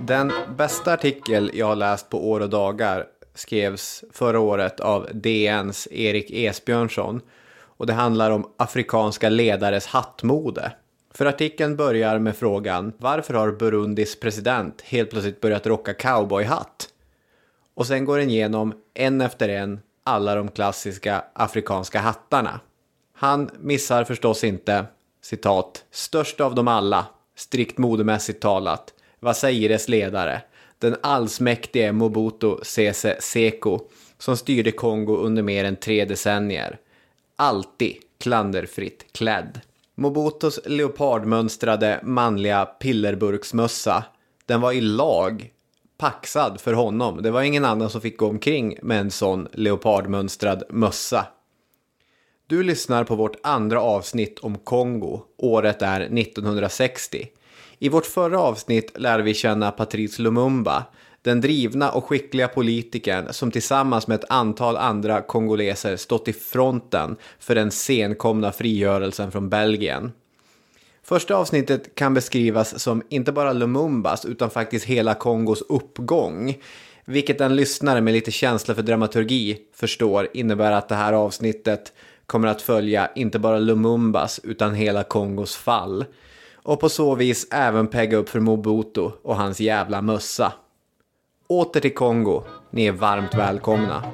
Den bästa artikel jag har läst på år och dagar skrevs förra året av DNs Erik Esbjörnsson, och det handlar om afrikanska ledares hattmode. För artikeln börjar med frågan: varför har Burundis president helt plötsligt börjat rocka cowboyhatt? Och sen går den igenom en efter en alla de klassiska afrikanska hattarna. Han missar förstås inte, citat, störst av dem alla, strikt modemässigt talat, Vasaires ledare, den allsmäktige Mobutu Sese Seko, som styrde Kongo under mer än 3 decennier. Alltid klanderfritt klädd. Mobutus leopardmönstrade manliga pillerburksmössa, den var i lag paxad för honom. Det var ingen annan som fick gå omkring med en sån leopardmönstrad mössa. Du lyssnar på vårt andra avsnitt om Kongo. Året är 1960. I vårt förra avsnitt lärde vi känna Patrice Lumumba, den drivna och skickliga politikern som tillsammans med ett antal andra kongoleser stått i fronten för den senkomna frigörelsen från Belgien. Första avsnittet kan beskrivas som inte bara Lumumbas utan faktiskt hela Kongos uppgång, vilket en lyssnare med lite känsla för dramaturgi förstår innebär att det här avsnittet kommer att följa inte bara Lumumbas utan hela Kongos fall. Och på så vis även pegga upp för Mobutu och hans jävla mössa. Åter till Kongo, ni är varmt välkomna.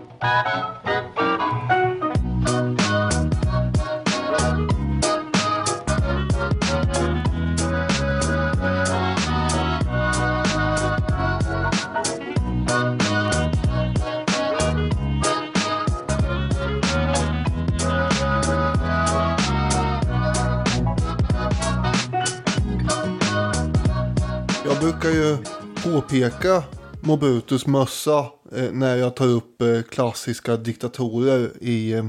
Jag brukar ju påpeka Mobutus mössa när jag tar upp klassiska diktatorer i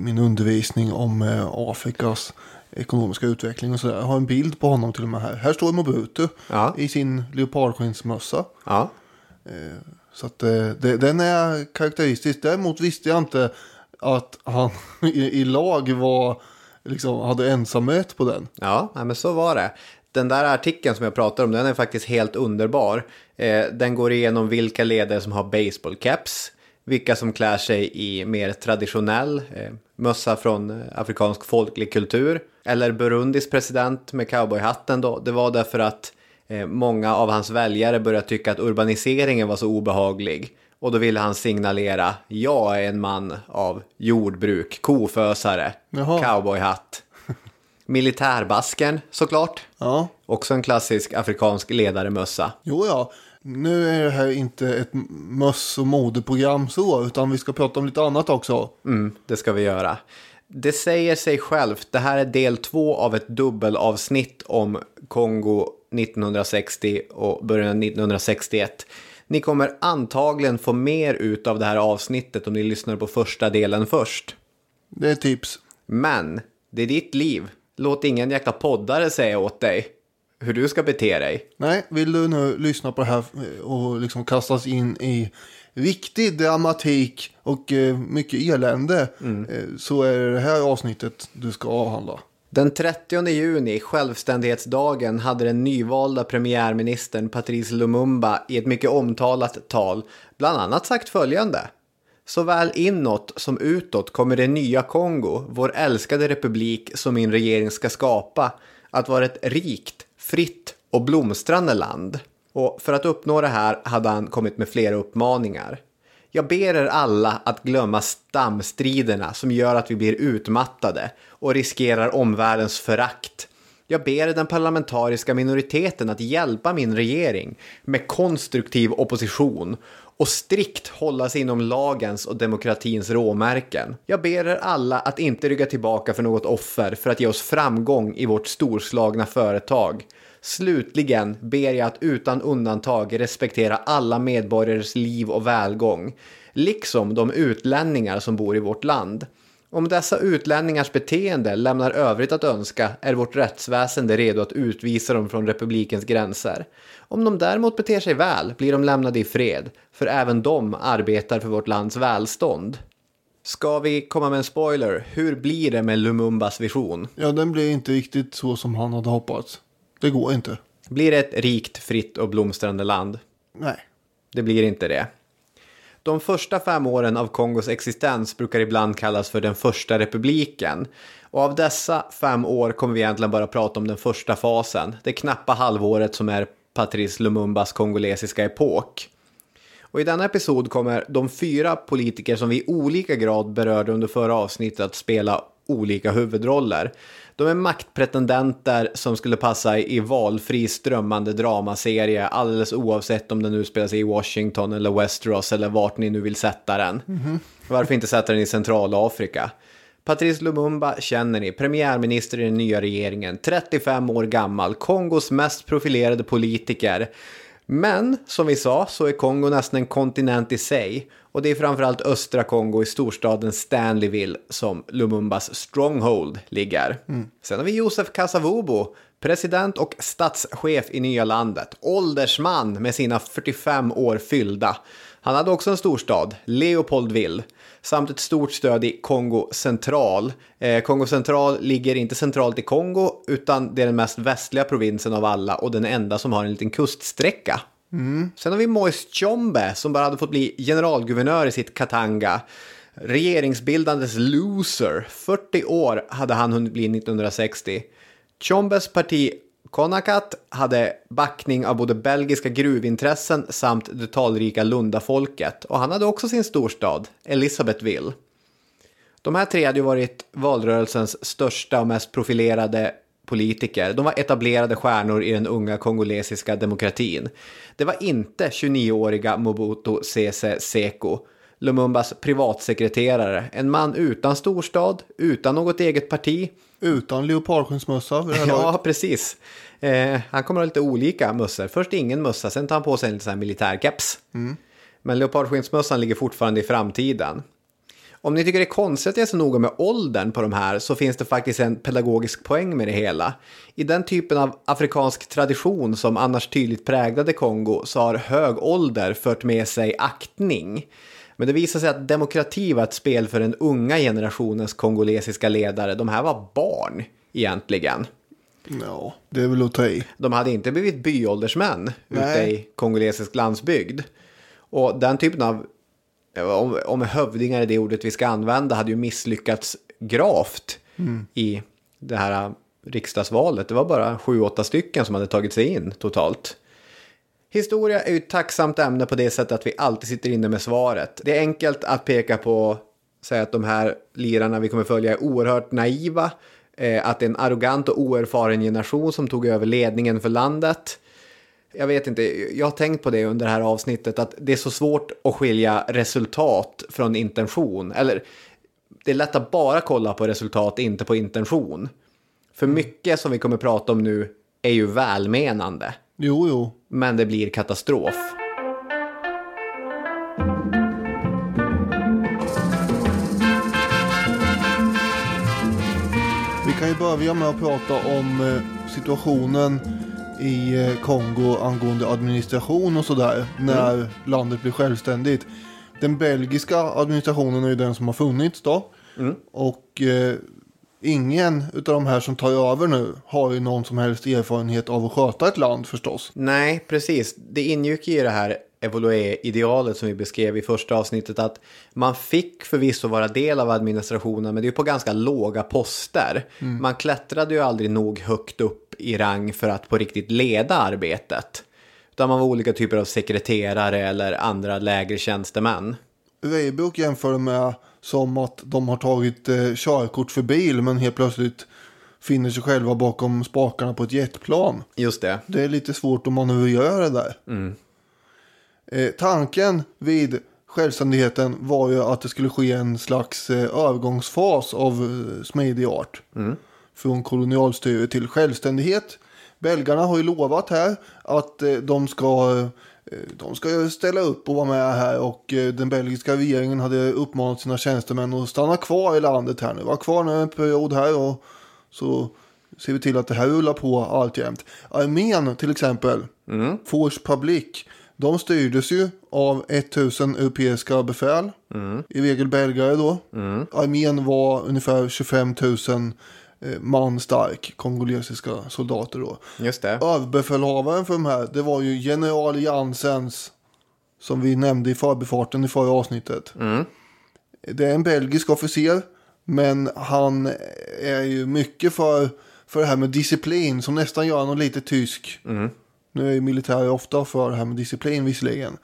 min undervisning om Afrikas ekonomiska utveckling och sådär. Jag har en bild på honom till och med här. Här står Mobutu i sin leopardskinnsmössa. Ja. Så att den är karaktäristisk. Däremot visste jag inte att han i lag var, liksom, hade ensamhet på den. Ja, men så var det. Den där artikeln som jag pratar om, den är faktiskt helt underbar. Den går igenom vilka ledare som har baseballcaps, vilka som klär sig i mer traditionell mössa från afrikansk folklig kultur. Eller Burundis president med cowboyhatten då. Det var därför att många av hans väljare började tycka att urbaniseringen var så obehaglig. Och då ville han signalera: jag är en man av jordbruk, kofösare, cowboyhatt. Militärbasken, såklart. Ja. Också en klassisk afrikansk ledaremössa. Jo, ja. Nu är det här inte ett möss- och modeprogram så, utan vi ska prata om lite annat också. Mm, det ska vi göra. Det säger sig självt, det här är del 2 av ett dubbelavsnitt om Kongo 1960 och början av 1961. Ni kommer antagligen få mer ut av det här avsnittet om ni lyssnar på första delen först. Det är tips. Men det är ditt liv. Låt ingen jäkla poddare säga åt dig hur du ska bete dig. Nej, vill du nu lyssna på det här och liksom kastas in i viktig dramatik och mycket elände, så är det här avsnittet du ska avhandla. Den 30 juni, självständighetsdagen, hade den nyvalda premiärministern Patrice Lumumba i ett mycket omtalat tal bland annat sagt följande: såväl inåt som utåt kommer det nya Kongo, vår älskade republik som min regering ska skapa, att vara ett rikt, fritt och blomstrande land. Och för att uppnå det här hade han kommit med flera uppmaningar. Jag ber er alla att glömma stamstriderna som gör att vi blir utmattade och riskerar omvärldens förakt. Jag ber den parlamentariska minoriteten att hjälpa min regering med konstruktiv opposition och strikt hålla sig inom lagens och demokratins råmärken. Jag ber er alla att inte rygga tillbaka för något offer för att ge oss framgång i vårt storslagna företag. Slutligen ber jag att utan undantag respektera alla medborgares liv och välgång, liksom de utlänningar som bor i vårt land. Om dessa utlänningars beteende lämnar övrigt att önska är vårt rättsväsende redo att utvisa dem från republikens gränser. Om de däremot beter sig väl blir de lämnade i fred, för även de arbetar för vårt lands välstånd. Ska vi komma med en spoiler? Hur blir det med Lumumbas vision? Ja, den blir inte riktigt så som han hade hoppats. Det går inte. Blir det ett rikt, fritt och blomstrande land? Nej. Det blir inte det. De första 5 åren av Kongos existens brukar ibland kallas för den första republiken. Och av dessa 5 år kommer vi egentligen bara prata om den första fasen. Det knappa halvåret som är Patrice Lumumbas kongolesiska epok. Och i denna episod kommer de 4 politiker som vi i olika grad berörde under förra avsnittet att spela olika huvudroller. De är maktpretendenter som skulle passa i valfri strömmande dramaserie alldeles oavsett om den nu spelas i Washington eller Westeros eller vart ni nu vill sätta den. Mm-hmm. Varför inte sätta den i Centralafrika? Patrice Lumumba känner ni, premiärminister i den nya regeringen, 35 år gammal, Kongos mest profilerade politiker. Men som vi sa så är Kongo nästan en kontinent i sig, och det är framförallt östra Kongo i storstaden Stanleyville som Lumumbas stronghold ligger. Mm. Sen har vi Joseph Kasavubu, president och statschef i nya landet, åldersman med sina 45 år fyllda. Han hade också en storstad, Leopoldville, samt ett stort stöd i Kongo Central. Kongo Central ligger inte centralt i Kongo, utan det är den mest västliga provinsen av alla och den enda som har en liten kuststräcka. Mm. Sen har vi Moïse Tshombe som bara hade fått bli generalguvernör i sitt Katanga. Regeringsbildandets loser. 40 år hade han hunnit bli 1960. Tchombes parti Konakat hade backning av både belgiska gruvintressen samt det talrika Lundafolket, och han hade också sin storstad, Elisabethville. De här 3 hade ju varit valrörelsens största och mest profilerade politiker. De var etablerade stjärnor i den unga kongolesiska demokratin. Det var inte 29-åriga Mobutu Sese Seko, Lumumbas privatsekreterare, en man utan storstad, utan något eget parti. Utan leopardskinsmössa. Ja, precis. Han kommer ha lite olika mössor. Först ingen mössa, sen tar han på sig en liten sån här militärkeps. Mm. Men leopardskinsmössan ligger fortfarande i framtiden. Om ni tycker det är konstigt att jag är så noga med åldern på de här, så finns det faktiskt en pedagogisk poäng med det hela. I den typen av afrikansk tradition som annars tydligt präglade Kongo så har hög ålder fört med sig aktning. Men det visar sig att demokrati var ett spel för den unga generationens kongolesiska ledare. De här var barn egentligen. Ja, det är väl att ta i. De hade inte blivit byåldersmän ute i kongolesisk landsbygd. Och den typen av, om hövdingar är det ordet vi ska använda, hade ju misslyckats gravt i det här riksdagsvalet. Det var bara 7-8 stycken som hade tagit sig in totalt. Historia är ju ett tacksamt ämne på det sättet att vi alltid sitter inne med svaret. Det är enkelt att peka på, säga att de här lirarna vi kommer följa är oerhört naiva, att det är en arrogant och oerfaren generation som tog över ledningen för landet. Jag vet inte, jag har tänkt på det under det här avsnittet, att det är så svårt att skilja resultat från intention. Eller, det är lätt att bara kolla på resultat, inte på intention. För mycket som vi kommer prata om nu är ju välmenande. Jo. Men det blir katastrof. Vi kan ju börja med att prata om situationen i Kongo angående administration och sådär när landet blir självständigt. Den belgiska administrationen är ju den som har funnits då. Och ingen utav de här som tar över nu har ju någon som helst erfarenhet av att sköta ett land förstås. Nej, precis. Det ingick i det här evolué-idealet som vi beskrev i första avsnittet, att man fick förvisso vara del av administrationen, men det är på ganska låga poster. Man klättrade ju aldrig nog högt upp i rang för att på riktigt leda arbetet. Utan man var olika typer av sekreterare eller andra lägre tjänstemän. Weibuk jämför med som att de har tagit körkort för bil men helt plötsligt finner sig själva bakom spakarna på ett jetplan. Just det. Det är lite svårt att manövrera där. Tanken vid självständigheten var ju att det skulle ske en slags övergångsfas av smidig art. Från kolonialstyre till självständighet. Belgarna har ju lovat här att de ska ställa upp och vara med här, och den belgiska regeringen hade uppmanat sina tjänstemän att stanna kvar i landet här nu. Var kvar nu en period här och så ser vi till att det här rullar på alltjämt. Armén till exempel, Force Public, de styrdes ju av 1000 europeiska befäl, i regel belgare då. Armén var ungefär 25 000 man stark, kongolesiska soldater då. Just det. Överbefälhavaren för de här, det var ju general Janssens, som vi nämnde i förbifarten i förra avsnittet. Det är en belgisk officer, men han är ju mycket för det här med disciplin, som nästan gör någon lite tysk. Nu är ju militärer ofta för det här med disciplin visserligen.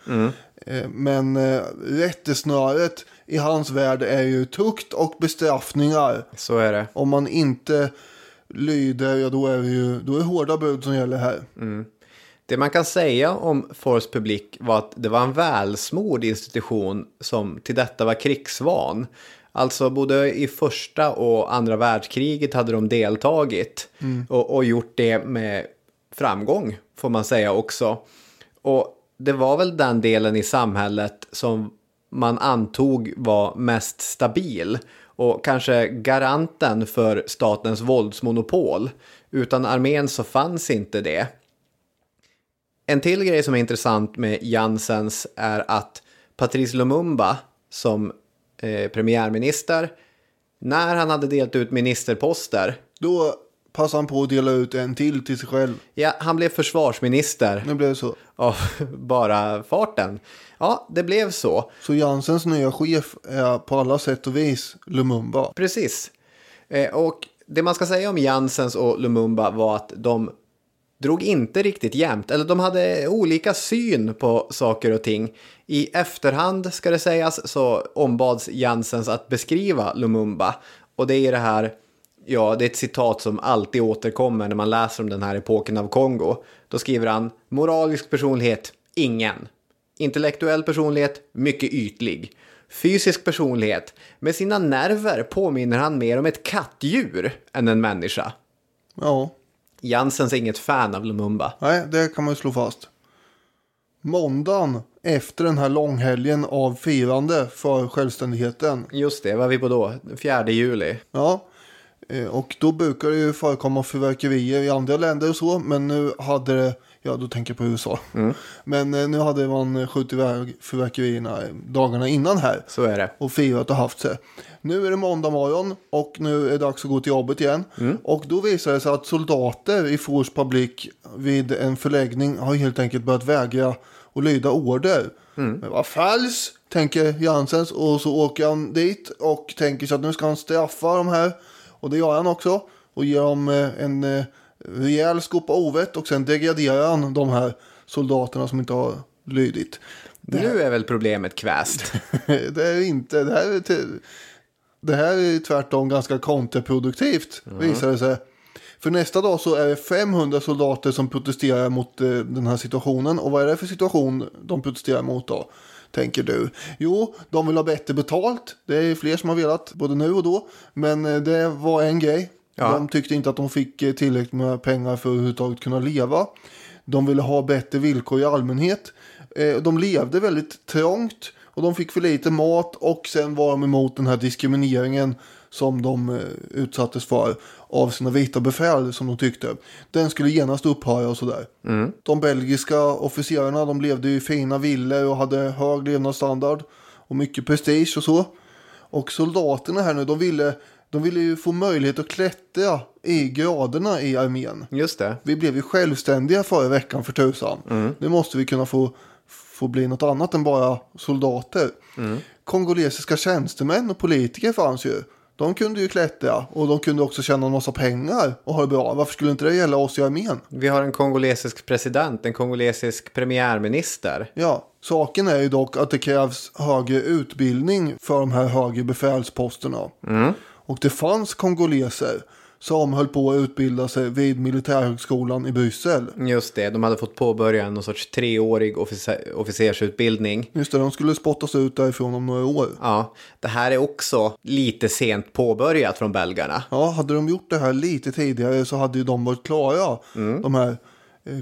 Men rättesnöret i hans värld är ju tukt och bestraffningar. Så är det. Om man inte lyder, ja, då är det hårda bud som gäller här. Det man kan säga om Force Public var att det var en välsmord institution som till detta var krigsvan. Alltså både i första och andra världskriget hade de deltagit. Och gjort det med framgång, får man säga också. Och det var väl den delen i samhället som man antog var mest stabil och kanske garanten för statens våldsmonopol. Utan armén så fanns inte det. En till grej som är intressant med Janssens är att Patrice Lumumba som premiärminister, när han hade delat ut ministerposter, då passade han på att dela ut en till sig själv. Ja, han blev försvarsminister. Det blev så. Av bara farten. Ja, det blev så. Så Janssens nya chef är på alla sätt och vis Lumumba. Precis. Och det man ska säga om Janssens och Lumumba var att de drog inte riktigt jämnt. Eller de hade olika syn på saker och ting. I efterhand, ska det sägas, så ombads Janssens att beskriva Lumumba. Och det är det här... Ja, det är ett citat som alltid återkommer när man läser om den här epoken av Kongo. Då skriver han: moralisk personlighet, ingen. Intellektuell personlighet, mycket ytlig. Fysisk personlighet, med sina nerver påminner han mer om ett kattdjur än en människa. Ja. Janssens är inget fan av Lumumba. Nej, det kan man ju slå fast. Måndagen efter den här långhelgen av firande för självständigheten. Just det, var vi på då? 4 juli. Ja. Och då brukar det ju förekomma fyrverkerier i andra länder och så. Men nu hade det... Ja, då tänker jag på USA. Men nu hade man skjutit iväg fyrverkerierna dagarna innan här. Så är det. Och firat och haft sig. Nu är det måndag morgon och nu är det dags att gå till jobbet igen. Och då visar det sig att soldater i Force Public vid en förläggning har helt enkelt börjat vägra och lyda order. Men vad falskt, tänker Janssens. Och så åker han dit och tänker sig att nu ska han straffa de här. Och det gör han också. Och ger dem en rejäl skopa ovett. Och sen degraderar han de här soldaterna som inte har lydit. Nu är väl problemet kväst. Det är inte. Det här är tvärtom ganska kontraproduktivt. Visar det sig. För nästa dag så är det 500 soldater som protesterar mot den här situationen. Och vad är det för situation de protesterar mot då? Tänker du? Jo, de vill ha bättre betalt. Det är fler som har velat, både nu och då. Men det var en grej. Ja. De tyckte inte att de fick tillräckligt med pengar för att överhuvudtaget kunna leva. De ville ha bättre villkor i allmänhet. De levde väldigt trångt och de fick för lite mat, och sen var de emot den här diskrimineringen som de utsattes för av sina vita befäl, som de tyckte. Den skulle genast upphöra och sådär. Mm. De belgiska officerarna, de levde i fina villor och hade hög levnadsstandard och mycket prestige och så. Och soldaterna här nu, de ville ju få möjlighet att klättra i graderna i armén. Just det. Vi blev ju självständiga förra veckan för tusan. Mm. Nu måste vi kunna få bli något annat än bara soldater. Mm. Kongolesiska tjänstemän och politiker fanns ju. De kunde ju klättra, och de kunde också tjäna en massa pengar och ha det bra. Varför skulle inte det gälla oss i armén? Vi har en kongolesisk president, en kongolesisk premiärminister. Ja, saken är ju dock att det krävs högre utbildning för de här högre befälsposterna. Mm. Och det fanns kongoleser som höll på att utbilda sig vid militärhögskolan i Bryssel. Just det, de hade fått påbörja någon sorts treårig officersutbildning. Just det, de skulle spottas ut därifrån om några år. Ja, det här är också lite sent påbörjat från belgarna. Ja, hade de gjort det här lite tidigare så hade ju de varit klara, de här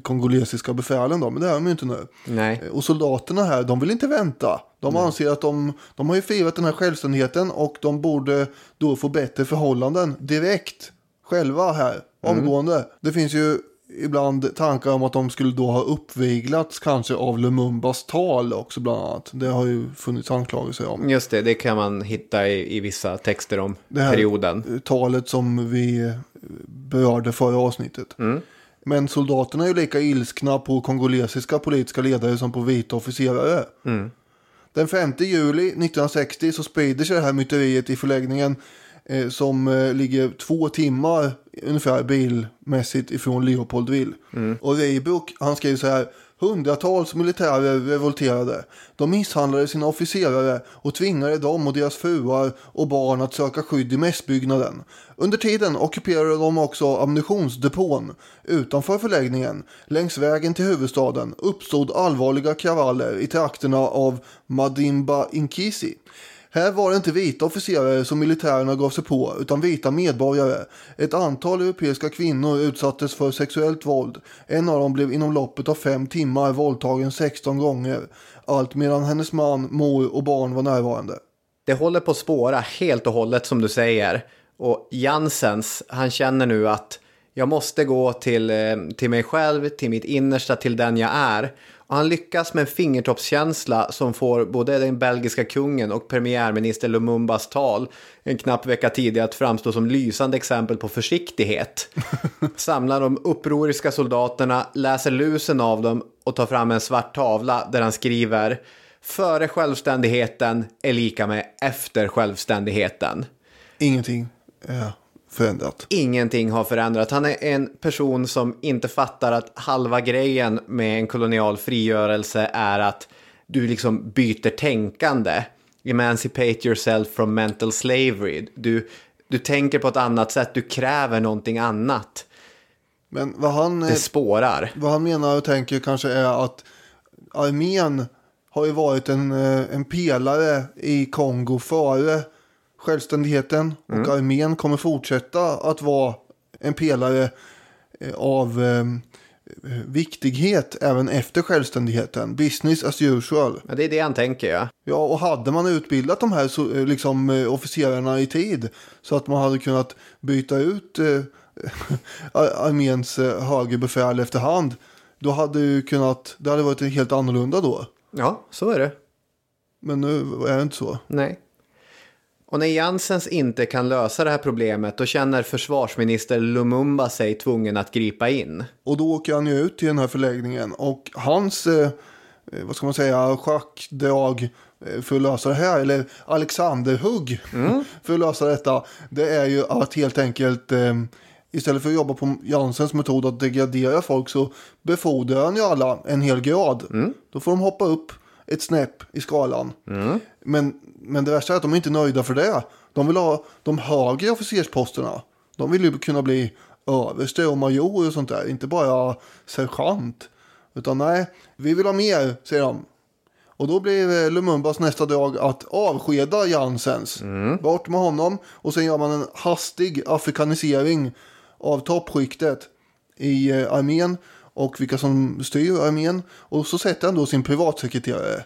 kongolesiska befälen då, men det är de ju inte nu. Nej. Och soldaterna här, de vill inte vänta. De anser att de har ju firat den här självständigheten, och de borde då få bättre förhållanden direkt själva här, omgående. Mm. Det finns ju ibland tankar om att de skulle då ha uppviglats kanske av Lumumbas tal också bland annat. Det har ju funnits anklagelser om. Just det, det kan man hitta i vissa texter om det här perioden. Talet som vi berörde förra avsnittet. Mm. Men soldaterna är ju lika ilskna på kongolesiska politiska ledare som på vita officerare. Mm. Den 5 juli 1960 så sprider sig det här myteriet i förläggningen som ligger 2 timmar ungefär bilmässigt ifrån Leopoldville. Mm. Och Reibrook, han skrev så här: hundratals militärer revolterade. De misshandlade sina officerare och tvingade dem och deras fruar och barn att söka skydd i mässbyggnaden. Under tiden ockuperade de också ammunitionsdepån. Utanför förläggningen, längs vägen till huvudstaden, uppstod allvarliga kravaller i trakterna av Madimba Inkisi. Här var det inte vita officerare som militärerna gav sig på, utan vita medborgare. Ett antal europeiska kvinnor utsattes för sexuellt våld. En av dem blev inom loppet av 5 timmar våldtagen 16 gånger. Allt medan hennes man, mor och barn var närvarande. Det håller på att spåra helt och hållet, som du säger. Och Janssens, han känner nu att jag måste gå till mig själv, till mitt innersta, till den jag är. Och han lyckas med en fingertoppskänsla som får både den belgiska kungen och premiärminister Lumumbas tal en knapp vecka tidigare att framstå som lysande exempel på försiktighet. Samlar de upproriska soldaterna, läser lusen av dem och tar fram en svart tavla där han skriver: före självständigheten är lika med efter självständigheten. Ingenting är förändrat. Ingenting har förändrat. Han är en person som inte fattar att halva grejen med en kolonial frigörelse är att du liksom byter tänkande. Emancipate yourself from mental slavery. Du tänker på ett annat sätt, du kräver någonting annat. Men det spårar. Vad han menar och tänker kanske är att armén har ju varit en pelare i Kongo före självständigheten, och armén kommer fortsätta att vara en pelare av viktighet även efter självständigheten. Business as usual. Ja, det är det han tänker, ja. Ja, och hade man utbildat de här så, liksom, officerarna i tid så att man hade kunnat byta ut arméns högerbefäl efterhand, då hade ju det hade varit helt annorlunda då. Ja, så är det. Men nu är det inte så. Nej. Och när Janssens inte kan lösa det här problemet, då känner försvarsminister Lumumba sig tvungen att gripa in. Och då åker han ju ut till den här förläggningen, och hans, vad ska man säga, schackdrag för att lösa det här, eller Alexanderhugg för att lösa detta, det är ju att helt enkelt istället för att jobba på Janssens metod att degradera folk så befordrar han ju alla en hel grad. Mm. Då får de hoppa upp ett snäpp i skalan. Mm. Men det värsta är att de är inte nöjda för det. De vill ha de högre officersposterna. De vill ju kunna bli överste och major och sånt där. Inte bara sergeant. Utan nej, vi vill ha mer, säger de. Och då blev Lumumbas nästa drag att avskeda Janssens. Bort med honom. Och sen gör man en hastig afrikanisering av toppskiktet i armén och vilka som styr armén. Och så sätter han då sin privatsekreterare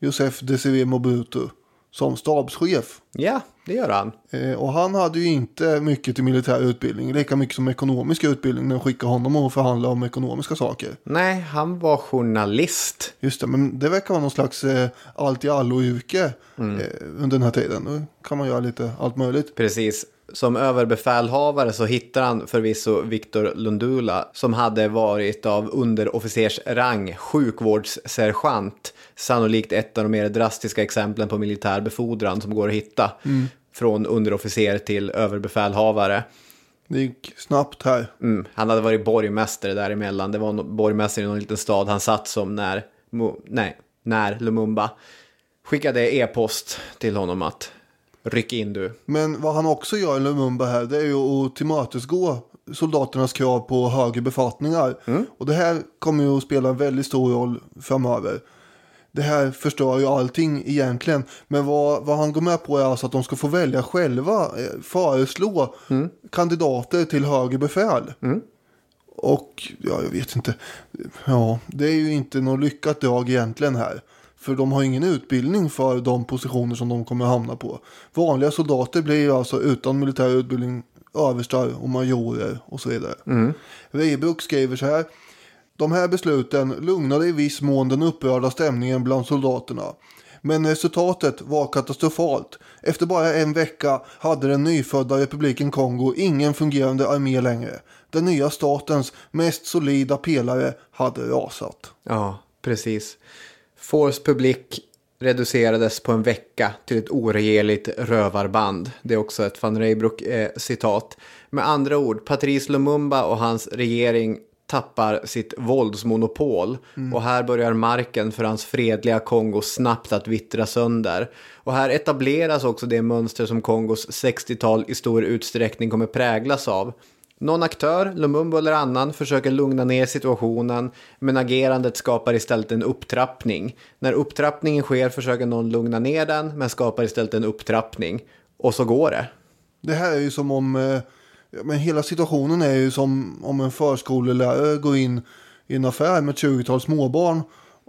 Joseph Desiré Mobutu som stabschef. Ja, det gör han. Och han hade ju inte mycket till militär utbildning, lika mycket som ekonomisk utbildning när de skickade honom och förhandlade om ekonomiska saker. Nej, han var journalist. Just det, men det verkar vara någon slags allt-i-allo-yrke under den här tiden. Då kan man göra lite allt möjligt. Precis. Som överbefälhavare så hittar han förvisso Viktor Lundula som hade varit av underofficersrang, sjukvårdssergeant. Sannolikt ett av de mer drastiska exemplen på militär befordran som går att hitta. Från underofficer till överbefälhavare. Det gick snabbt här. Han hade varit borgmästare däremellan. Det var en borgmästare i någon liten stad han satt som när Lumumba skickade e-post till honom att ryck in du. Men vad han också gör i Lumumba här, det är ju att tillmötesgå soldaternas krav på högre befattningar. Och det här kommer ju att spela en väldigt stor roll framöver. Det här förstör ju allting egentligen. Men vad han går med på är alltså att de ska få välja själva, föreslå kandidater till högre befäl. Och ja, jag vet inte. Ja, det är ju inte något lyckat drag egentligen här. För de har ingen utbildning för de positioner som de kommer hamna på. Vanliga soldater blir alltså utan militär utbildning överstar och majorer och så vidare. Weibruck skriver så här. De här besluten lugnade i viss mån den upprörda stämningen bland soldaterna. Men resultatet var katastrofalt. Efter bara en vecka hade den nyfödda republiken Kongo ingen fungerande armé längre. Den nya statens mest solida pelare hade rasat. Ja, precis. Force Public reducerades på en vecka till ett oregerligt rövarband. Det är också ett van Reybrouck-citat. Med andra ord, Patrice Lumumba och hans regering tappar sitt våldsmonopol. Och här börjar marken för hans fredliga Kongo snabbt att vittra sönder. Och här etableras också det mönster som Kongos 60-tal i stor utsträckning kommer präglas av. Någon aktör, Lumumba eller annan, försöker lugna ner situationen, men agerandet skapar istället en upptrappning. När upptrappningen sker försöker någon lugna ner den, men skapar istället en upptrappning. Och så går det. Det här är ju som om... men hela situationen är ju som om en förskolelärare går in i en affär med 20-tal småbarn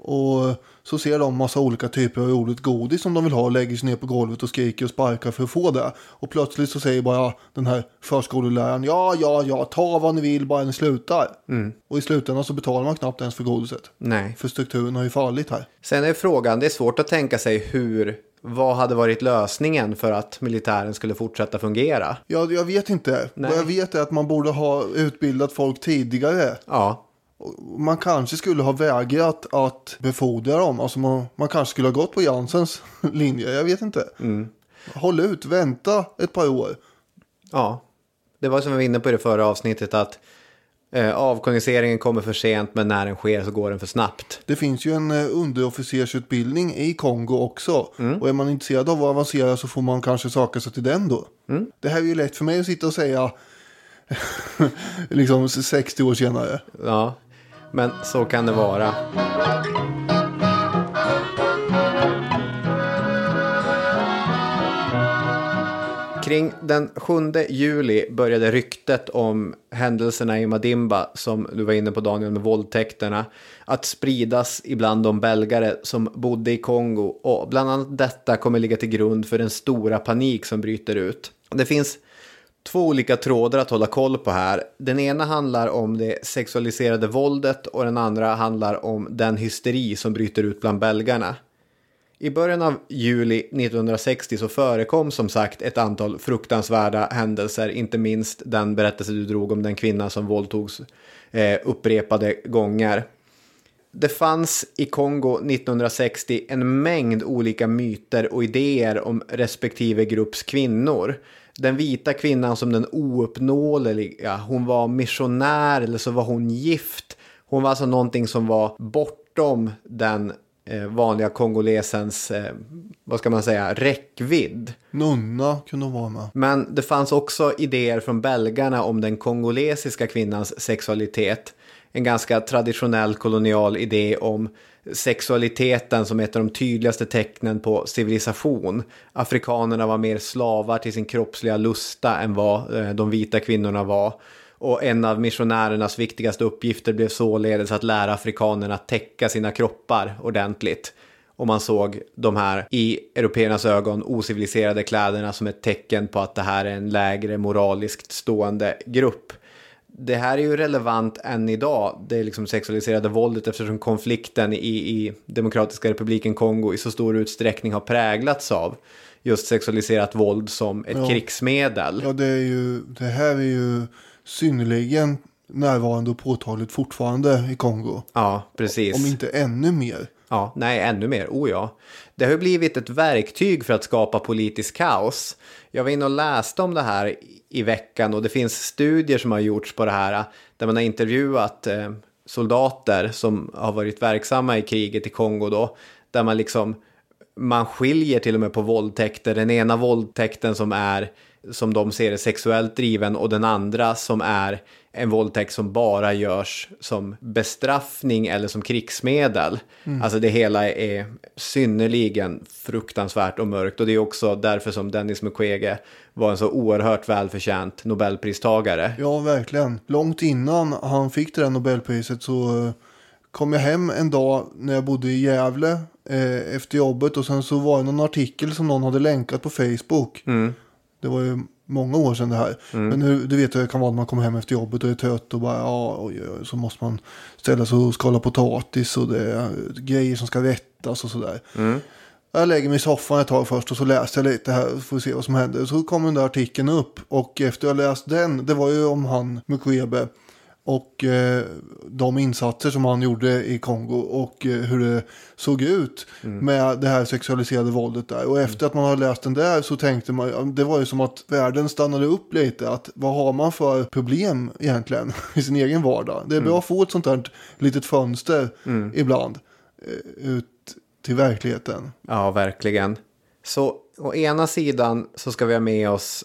och så ser de massa olika typer av roligt godis som de vill ha, lägger sig ner på golvet och skriker och sparkar för att få det. Och plötsligt så säger bara den här förskoleläraren, ja, ta vad ni vill, bara ni slutar. Och i slutändan så betalar man knappt ens för godiset. Nej. För strukturen har ju fallit här. Sen är frågan, det är svårt att tänka sig vad hade varit lösningen för att militären skulle fortsätta fungera? Ja, jag vet inte. Nej. Vad jag vet är att man borde ha utbildat folk tidigare. Ja. Man kanske skulle ha vägrat att befordra dem. Alltså man kanske skulle ha gått på Janssens linje. Jag vet inte. Håll ut, vänta ett par år. Ja, det var som vi var inne på i det förra avsnittet att avkoloniseringen kommer för sent, men när den sker så går den för snabbt. Det finns ju en underofficersutbildning i Kongo också. Och är man intresserad av att avancera så får man kanske söka sig till den då. Det här är ju lätt för mig att sitta och säga liksom 60 år senare. Ja, men så kan det vara. Kring den 7 juli började ryktet om händelserna i Madimba, som du var inne på Daniel med våldtäkterna, att spridas ibland de belgare som bodde i Kongo, och bland annat detta kommer ligga till grund för den stora panik som bryter ut. Det finns två olika trådar att hålla koll på här. Den ena handlar om det sexualiserade våldet och den andra handlar om den hysteri som bryter ut bland belgarna. I början av juli 1960 så förekom som sagt ett antal fruktansvärda händelser, inte minst den berättelse du drog om den kvinna som våldtogs upprepade gånger. Det fanns i Kongo 1960 en mängd olika myter och idéer om respektive grupps kvinnor. Den vita kvinnan som den ouppnåeliga, hon var missionär eller så var hon gift. Hon var alltså någonting som var bortom den vanliga kongolesens, vad ska man säga, räckvidd. Nunna kunde vara med. Men det fanns också idéer från belgarna om den kongolesiska kvinnans sexualitet. en ganska traditionell kolonial idé om sexualiteten som ett av de tydligaste tecknen på civilisation. Afrikanerna var mer slavar till sin kroppsliga lusta än vad de vita kvinnorna var. Och en av missionärernas viktigaste uppgifter blev således att lära afrikanerna att täcka sina kroppar ordentligt. Och man såg de här i européernas ögon ociviliserade kläderna som ett tecken på att det här är en lägre moraliskt stående grupp. Det här är ju relevant än idag, det är liksom sexualiserade våldet, eftersom konflikten i Demokratiska republiken Kongo i så stor utsträckning har präglats av just sexualiserat våld som ett krigsmedel. Ja, det här är ju synnerligen närvarande och påtagligt fortfarande i Kongo. Ja, precis. Om inte ännu mer. Ja, nej, ännu mer. Ja. Det har ju blivit ett verktyg för att skapa politisk kaos. Jag var inne och läste om det här i veckan, och det finns studier som har gjorts på det här där man har intervjuat soldater som har varit verksamma i kriget i Kongo då, där man liksom man skiljer till och med på våldtäkter. Den ena våldtäkten som de ser är sexuellt driven, och den andra som är en våldtäkt som bara görs som bestraffning eller som krigsmedel. Mm. Alltså det hela är synnerligen fruktansvärt och mörkt, och det är också därför som Dennis Mukwege var en så oerhört välförtjänt Nobelpristagare. Ja, verkligen. Långt innan han fick det där Nobelpriset så kom jag hem en dag när jag bodde i Gävle efter jobbet, och sen så var det någon artikel som någon hade länkat på Facebook. Mm. Det var ju många år sedan det här. Mm. Men hur, du vet hur det kan vara när man kommer hem efter jobbet och är trött och bara så måste man ställa sig och skala potatis och det är grejer som ska rättas och sådär. Mm. Jag lägger mig i soffan ett tag först och så läser jag lite här för att se vad som händer. Så kom den där artikeln upp, och efter jag läst den, det var ju om han Mukwege och de insatser som han gjorde i Kongo och hur det såg ut med det här sexualiserade våldet där. Och efter att man har läst den där så tänkte man, det var ju som att världen stannade upp lite, att vad har man för problem egentligen i sin egen vardag? Det är bra att få ett sånt här litet fönster ibland ut till verkligheten. Ja, verkligen. Så å ena sidan så ska vi ha med oss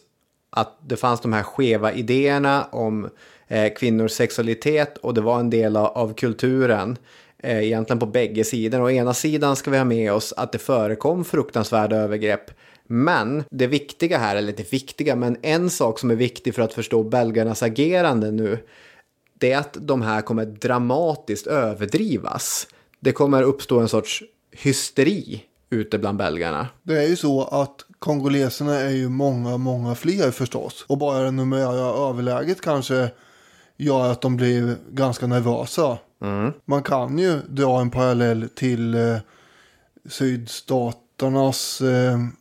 att det fanns de här skeva idéerna om kvinnors sexualitet, och det var en del av kulturen egentligen på bägge sidor. Och å ena sidan ska vi ha med oss att det förekom fruktansvärda övergrepp, men det viktiga här, eller det viktiga, men en sak som är viktig för att förstå belgarnas agerande nu, det är att de här kommer dramatiskt överdrivas. Det kommer uppstå en sorts hysteri ute bland belgarna. Det är ju så att kongoleserna är ju många, många fler förstås. Och bara det numerära överläget kanske gör att de blir ganska nervösa. Mm. Man kan ju dra en parallell till sydstaternas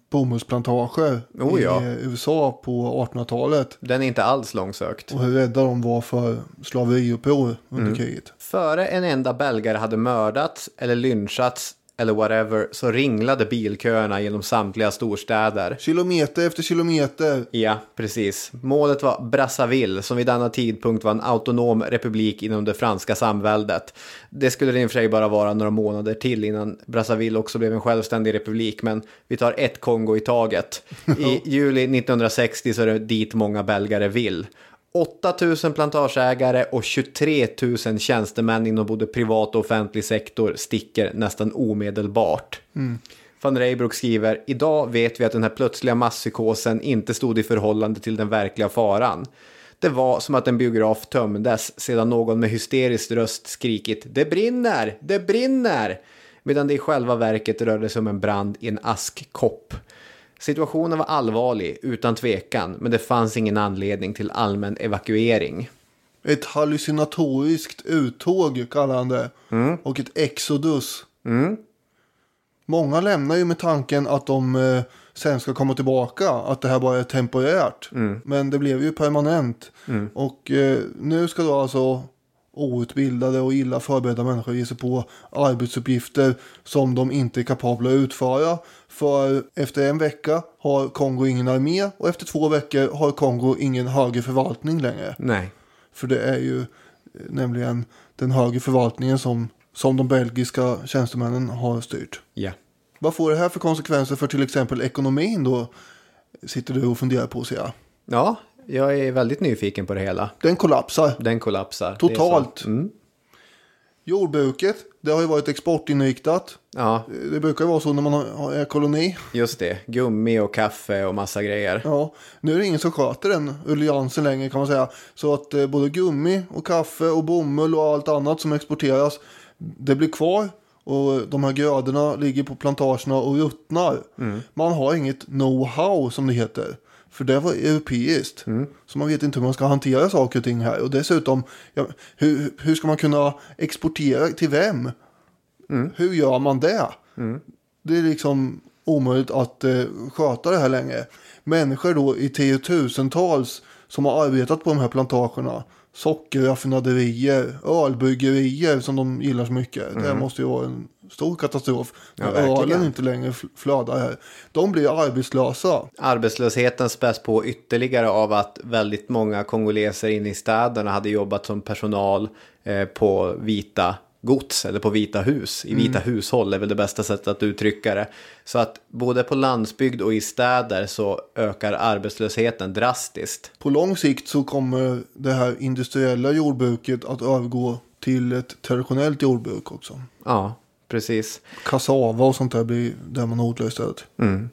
bomullsplantager i USA på 1800-talet. Den är inte alls långsökt. Och hur rädda de var för slaveriuppror under kriget. Före en enda belgare hade mördats eller lynchats eller whatever, så ringlade bilköerna genom samtliga storstäder. Kilometer efter kilometer. Ja, precis. Målet var Brazzaville, som vid denna tidpunkt var en autonom republik inom det franska samväldet. Det skulle i och för sig bara vara några månader till innan Brazzaville också blev en självständig republik, men vi tar ett Kongo i taget. I juli 1960 så är det dit många belgare vill. 8 000 plantageägare och 23 000 tjänstemän inom både privat och offentlig sektor sticker nästan omedelbart. Mm. Van Reybroek skriver: idag vet vi att den här plötsliga masspsykosen inte stod i förhållande till den verkliga faran. Det var som att en biograf tömdes sedan någon med hysterisk röst skrikit "Det brinner! Det brinner!" medan det i själva verket rörde sig om en brand i en askkopp. Situationen var allvarlig, utan tvekan, men det fanns ingen anledning till allmän evakuering. Ett hallucinatoriskt uttåg kallar han det, och ett exodus. Mm. Många lämnar ju med tanken att de sen ska komma tillbaka, att det här bara är temporärt. Mm. Men det blev ju permanent. Mm. Och nu ska då alltså outbildade och illa förberedda människor ger sig på arbetsuppgifter som de inte är kapabla att utföra. För efter en vecka har Kongo ingen armé, och efter 2 veckor har Kongo ingen högre förvaltning längre. Nej. För det är ju nämligen den högre förvaltningen som de belgiska tjänstemännen har styrt. Ja. Vad får det här för konsekvenser för till exempel ekonomin då? Sitter du och funderar på, säger jag. Ja, jag är väldigt nyfiken på det hela. Den kollapsar. Totalt. Jordbruket, det har ju varit exportinriktat. Ja. Det brukar ju vara så när man är koloni. Just det, gummi och kaffe och massa grejer. Ja, nu är det ingen som sköter den ulliansen längre kan man säga. Så att både gummi och kaffe och bomull och allt annat som exporteras, det blir kvar. Och de här grödorna ligger på plantagerna och ruttnar. Mm. Man har inget know-how som det heter. För det var europeiskt. Mm. Så man vet inte hur man ska hantera saker och ting här. Och dessutom, ja, hur ska man kunna exportera till vem? Mm. Hur gör man det? Mm. Det är liksom omöjligt att sköta det här längre. Människor då i tiotusentals som har arbetat på de här plantagerna. Sockerraffinaderier, ölbryggerier som de gillar så mycket. Mm. Det måste ju vara en stor katastrof. Ja, ölen inte längre flödar här. De blir arbetslösa. Arbetslösheten späs på ytterligare av att väldigt många kongoleser inne i städerna hade jobbat som personal på vita gods eller på vita hus. I vita hushåll är väl det bästa sättet att uttrycka det. Så att både på landsbygd och i städer så ökar arbetslösheten drastiskt. På lång sikt så kommer det här industriella jordbruket att övergå till ett traditionellt jordbruk också. Ja, precis. Kassava och sånt där blir där man odlar istället. Mm.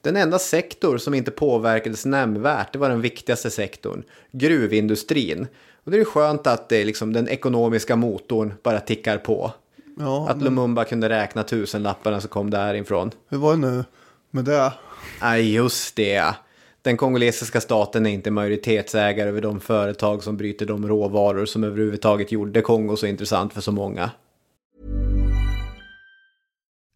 Den enda sektor som inte påverkades nämnvärt, det var den viktigaste sektorn. Gruvindustrin. Och det är skönt att det är liksom den ekonomiska motorn bara tickar på. Ja, att Lumumba kunde räkna tusenlapparna som kom därifrån. Hur var det nu med det? Nej, just det. Den kongolesiska staten är inte majoritetsägare över de företag som bryter de råvaror som överhuvudtaget gjorde Kongo så intressant för så många.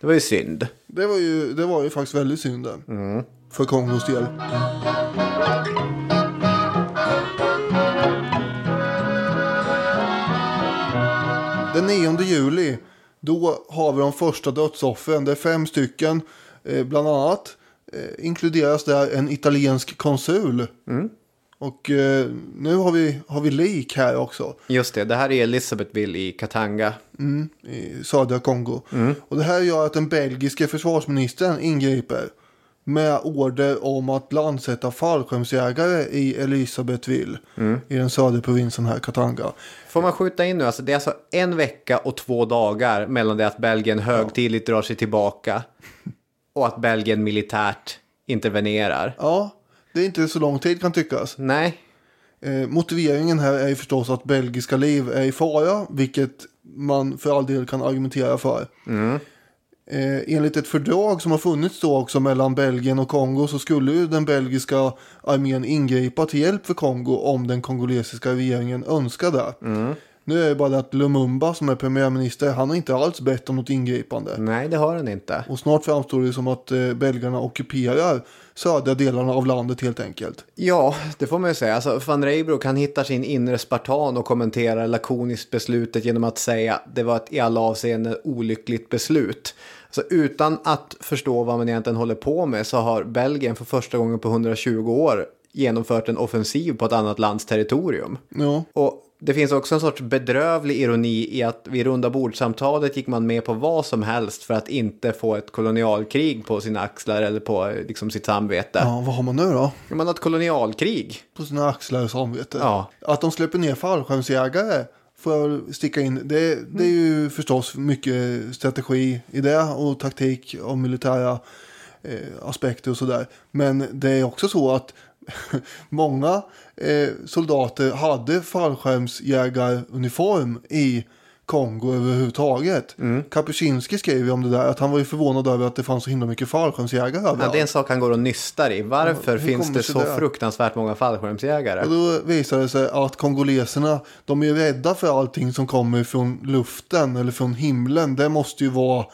Det var ju synd. Det var ju faktiskt väldigt synd där. Mm. För Kongos del. Den 9 juli, då har vi de första dödsoffren. Det är 5 stycken, bland annat. Inkluderas där en italiensk konsul. Mm. Och nu har vi lik här också. Just det, det här är Elisabethville i Katanga. Mm, i södra Kongo. Mm. Och det här gör att den belgiske försvarsministern ingriper med order om att landsätta fallskärmsjägare i Elisabethville. Mm. I den södra provinsen här, Katanga. Får man skjuta in nu, alltså, det är alltså 1 vecka och 2 dagar mellan det att Belgien högtidligt drar sig tillbaka och att Belgien militärt intervenerar. Ja. Det är inte så lång tid kan tyckas. Nej. Motiveringen här är ju förstås att belgiska liv är i fara, vilket man för all del kan argumentera för. Mm. Enligt ett fördrag som har funnits då också mellan Belgien och Kongo så skulle ju den belgiska armén ingripa till hjälp för Kongo om den kongolesiska regeringen önskade. Mm. Nu är det bara att Lumumba som är premiärminister, han har inte alls bett om något ingripande. Nej, det har han inte. Och snart framstår det som att belgarna ockuperar södra delarna av landet helt enkelt. Ja, det får man ju säga. Alltså, van Reybroek, han hittar sin inre Spartan och kommenterar lakoniskt beslutet genom att säga det var ett i alla avseenden olyckligt beslut. Alltså, utan att förstå vad man egentligen håller på med så har Belgien för första gången på 120 år genomfört en offensiv på ett annat lands territorium. Ja. Och det finns också en sorts bedrövlig ironi i att vid rundabordssamtalet gick man med på vad som helst för att inte få ett kolonialkrig på sina axlar eller på liksom sitt samvete. Ja, vad har man nu då? Man har ett kolonialkrig. På sina axlar och samvete. Ja. Att de släpper ner fallskärmsjägare får jag sticka in. Det är ju förstås mycket strategi i det och taktik och militära aspekter och sådär. Men det är också så att många soldater hade fallskärmsjägaruniform i Kongo överhuvudtaget. Mm. Kapuscinski skrev ju om det där, att han var ju förvånad över att det fanns så himla mycket fallskärmsjägare. Ja, det är en sak han går och nystar i. Varför finns det så fruktansvärt många fallskärmsjägare? Och då visar det sig att kongoleserna, de är rädda för allting som kommer från luften eller från himlen. Det måste ju vara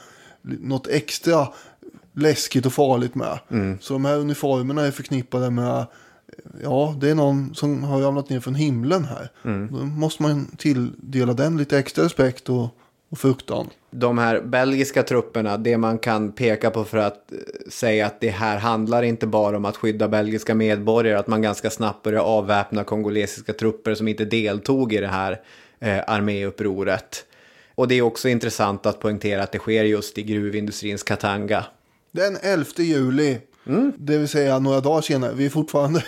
något extra läskigt och farligt med. Mm. Så de här uniformerna är förknippade med, ja, det är någon som har ramlat ner från himlen här. Mm. Då måste man tilldela den lite extra respekt och fruktan. De här belgiska trupperna, det man kan peka på för att säga att det här handlar inte bara om att skydda belgiska medborgare, att man ganska snabbt börjar avväpna kongolesiska trupper som inte deltog i det här arméupproret. Och det är också intressant att poängtera att det sker just i gruvindustrins Katanga. Den 11 juli, det vill säga några dagar senare, vi är fortfarande,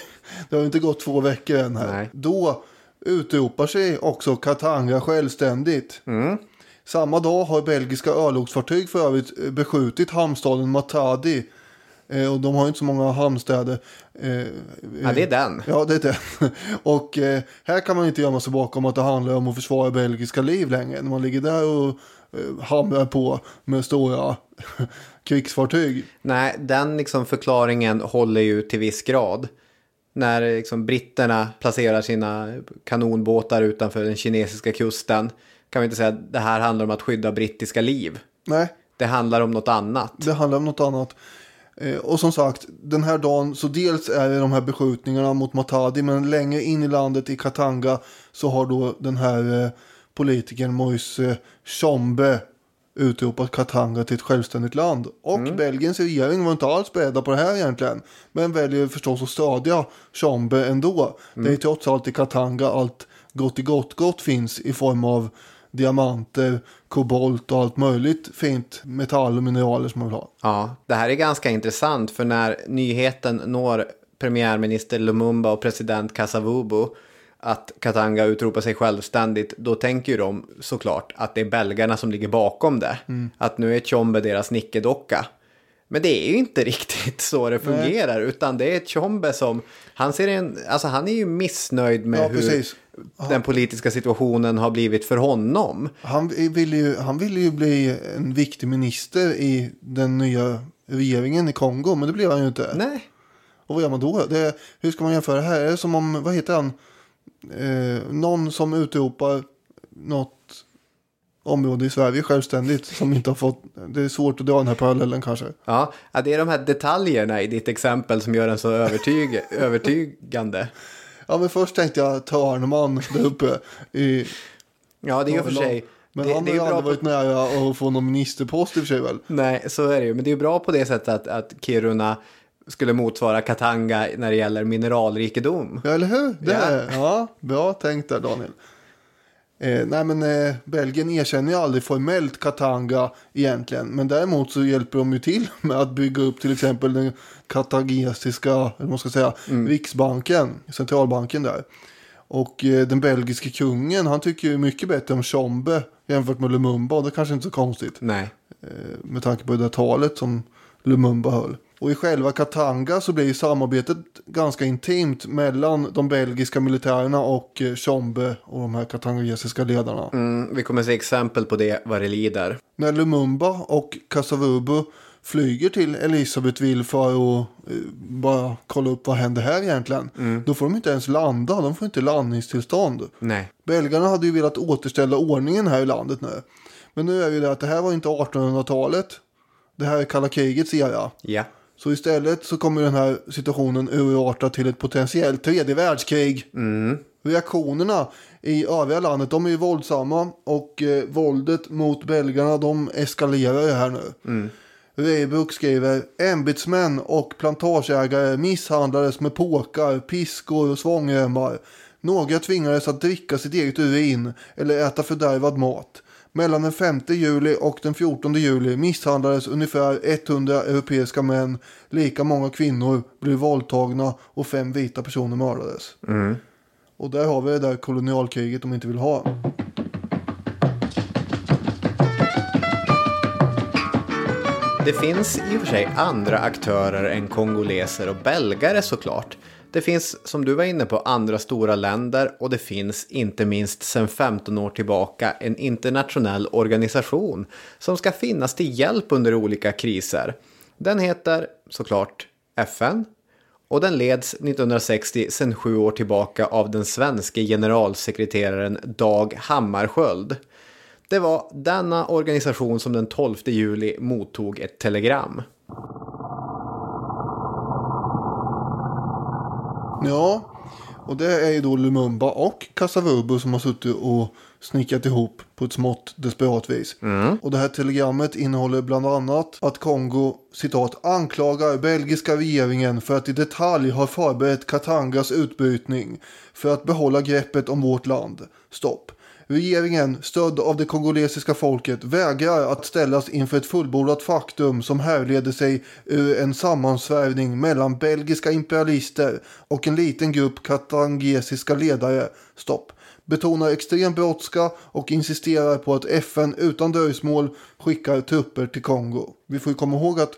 det har inte gått 2 veckor än här. Nej. Då utropar sig också Katanga självständigt. Mm. Samma dag har belgiska örlogsfartyg för övrigt beskjutit hamnstaden Matadi. Och de har inte så många hamnstäder. Ja, det är den. Ja, det är den. Och här kan man inte gömma sig bakom att det handlar om att försvara belgiska liv längre. När man ligger där och hamrar på med stora krigsfartyg. Nej, den liksom förklaringen håller ju till viss grad. När liksom britterna placerar sina kanonbåtar utanför den kinesiska kusten kan vi inte säga att det här handlar om att skydda brittiska liv. Nej. Det handlar om något annat. Det handlar om något annat. Och som sagt, den här dagen så dels är det de här beskjutningarna mot Matadi, men längre in i landet i Katanga så har då den här politikern Moïse Tshombe utropat Katanga till ett självständigt land. Och Belgiens regering var inte alls beredda på det här egentligen, men väljer förstås att stödja Tshombe ändå. Det är trots allt i Katanga allt gott finns i form av diamanter, kobolt och allt möjligt fint metall och mineraler som man vill ha. Ja, det här är ganska intressant för när nyheten når premiärminister Lumumba och president Kasavubu att Katanga utropar sig självständigt, då tänker ju de såklart att det är belgarna som ligger bakom det. Mm. Att nu är Tshombe deras nickedocka. Men det är ju inte riktigt så det fungerar. Nej. Utan det är Tshombe som han är ju missnöjd med den politiska situationen har blivit för honom. Han ville ju bli en viktig minister i den nya regeringen i Kongo, men det blev han ju inte. Nej. Och vad gör man då? Hur ska man jämföra det här? Är det som om, vad heter han? Någon som utropar något område i Sverige självständigt som inte har fått, det är svårt att dra den här parallellen kanske. Ja, det är de här detaljerna i ditt exempel som gör den så övertygande. Ja, men först tänkte jag Törnman där uppe i... Ja, det är ju för sig... Men han har ju aldrig varit nära att få någon ministerpost i för sig väl? Nej, så är det ju. Men det är ju bra på det sättet att Kiruna skulle motsvara Katanga när det gäller mineralrikedom. Ja, eller hur? Det är, ja, bra tänkt där, Daniel. Belgien erkänner ju aldrig formellt Katanga egentligen, men däremot så hjälper de ju till med att bygga upp till exempel den katangesiska, eller man ska säga, Riksbanken, centralbanken där. Och den belgiske kungen, han tycker ju mycket bättre om Tshombe jämfört med Lumumba, och det är kanske inte så konstigt. Nej. Med tanke på det där talet som Lumumba höll. Och i själva Katanga så blir ju samarbetet ganska intimt mellan de belgiska militärerna och Tshombe och de här katangesiska ledarna. Vi kommer se exempel på det vad det lider. När Lumumba och Kasavubu flyger till Elisabethville för att bara kolla upp vad händer här egentligen. Då får de inte ens landa, de får inte landningstillstånd. Nej. Belgarna hade ju velat återställa ordningen här i landet nu. Men nu är ju det att det här var inte 1800-talet. Det här är kalla krigets era. Ja. Så istället så kommer den här situationen urarta till ett potentiellt tredje världskrig. Reaktionerna i övriga landet, de är ju våldsamma. Och våldet mot belgarna, de eskalerar ju här nu. Weibuck skriver: ämbetsmän och plantageägare misshandlades med påkar, piskor och svångremmar. Några tvingades att dricka sitt eget urin eller äta fördärvad mat. Mellan den 5 juli och den 14 juli misshandlades ungefär 100 europeiska män. Lika många kvinnor blev våldtagna och 5 vita personer mördades. Mm. Och där har vi det där kolonialkriget de inte vill ha. Det finns i och för sig andra aktörer än kongoleser och belgare såklart. Det finns, som du var inne på, andra stora länder, och det finns inte minst sedan 15 år tillbaka en internationell organisation som ska finnas till hjälp under olika kriser. Den heter såklart FN, och den leds 1960 sedan 7 år tillbaka av den svenska generalsekreteraren Dag Hammarskjöld. Det var denna organisation som den 12 juli mottog ett telegram. Ja, och det är ju då Lumumba och Kasavubu som har suttit och snickat ihop på ett smått desperat vis. Mm. Och det här telegrammet innehåller bland annat att Kongo, citat, anklagar belgiska regeringen för att i detalj ha förberett Katangas utbrytning för att behålla greppet om vårt land. Stopp. Regeringen, stödd av det kongolesiska folket, vägrar att ställas inför ett fullbordat faktum som härleder sig ur en sammansvärvning mellan belgiska imperialister och en liten grupp katangesiska ledare. Stopp. Betonar extrem brådska och insisterar på att FN utan dröjsmål skickar trupper till Kongo. Vi får ju komma ihåg att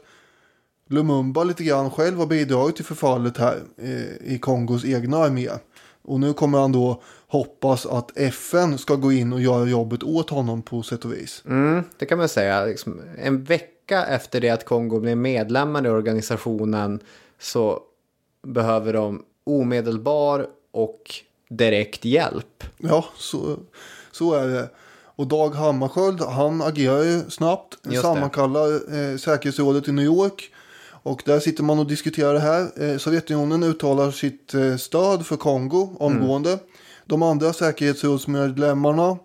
Lumumba lite grann själv har bidragit till förfallet här i Kongos egna armé. Och nu kommer han då hoppas att FN ska gå in och göra jobbet åt honom på sätt och vis. Mm, det kan man säga. Liksom en vecka efter det att Kongo blev medlemmar i organisationen så behöver de omedelbar och direkt hjälp. Ja, så är det. Och Dag Hammarskjöld, han agerar ju snabbt. Sammankallar säkerhetsrådet i New York. Och där sitter man och diskuterar det här. Sovjetunionen uttalar sitt stöd för Kongo omgående. Mm. De andra säkerhetsrådsmedlemmarna,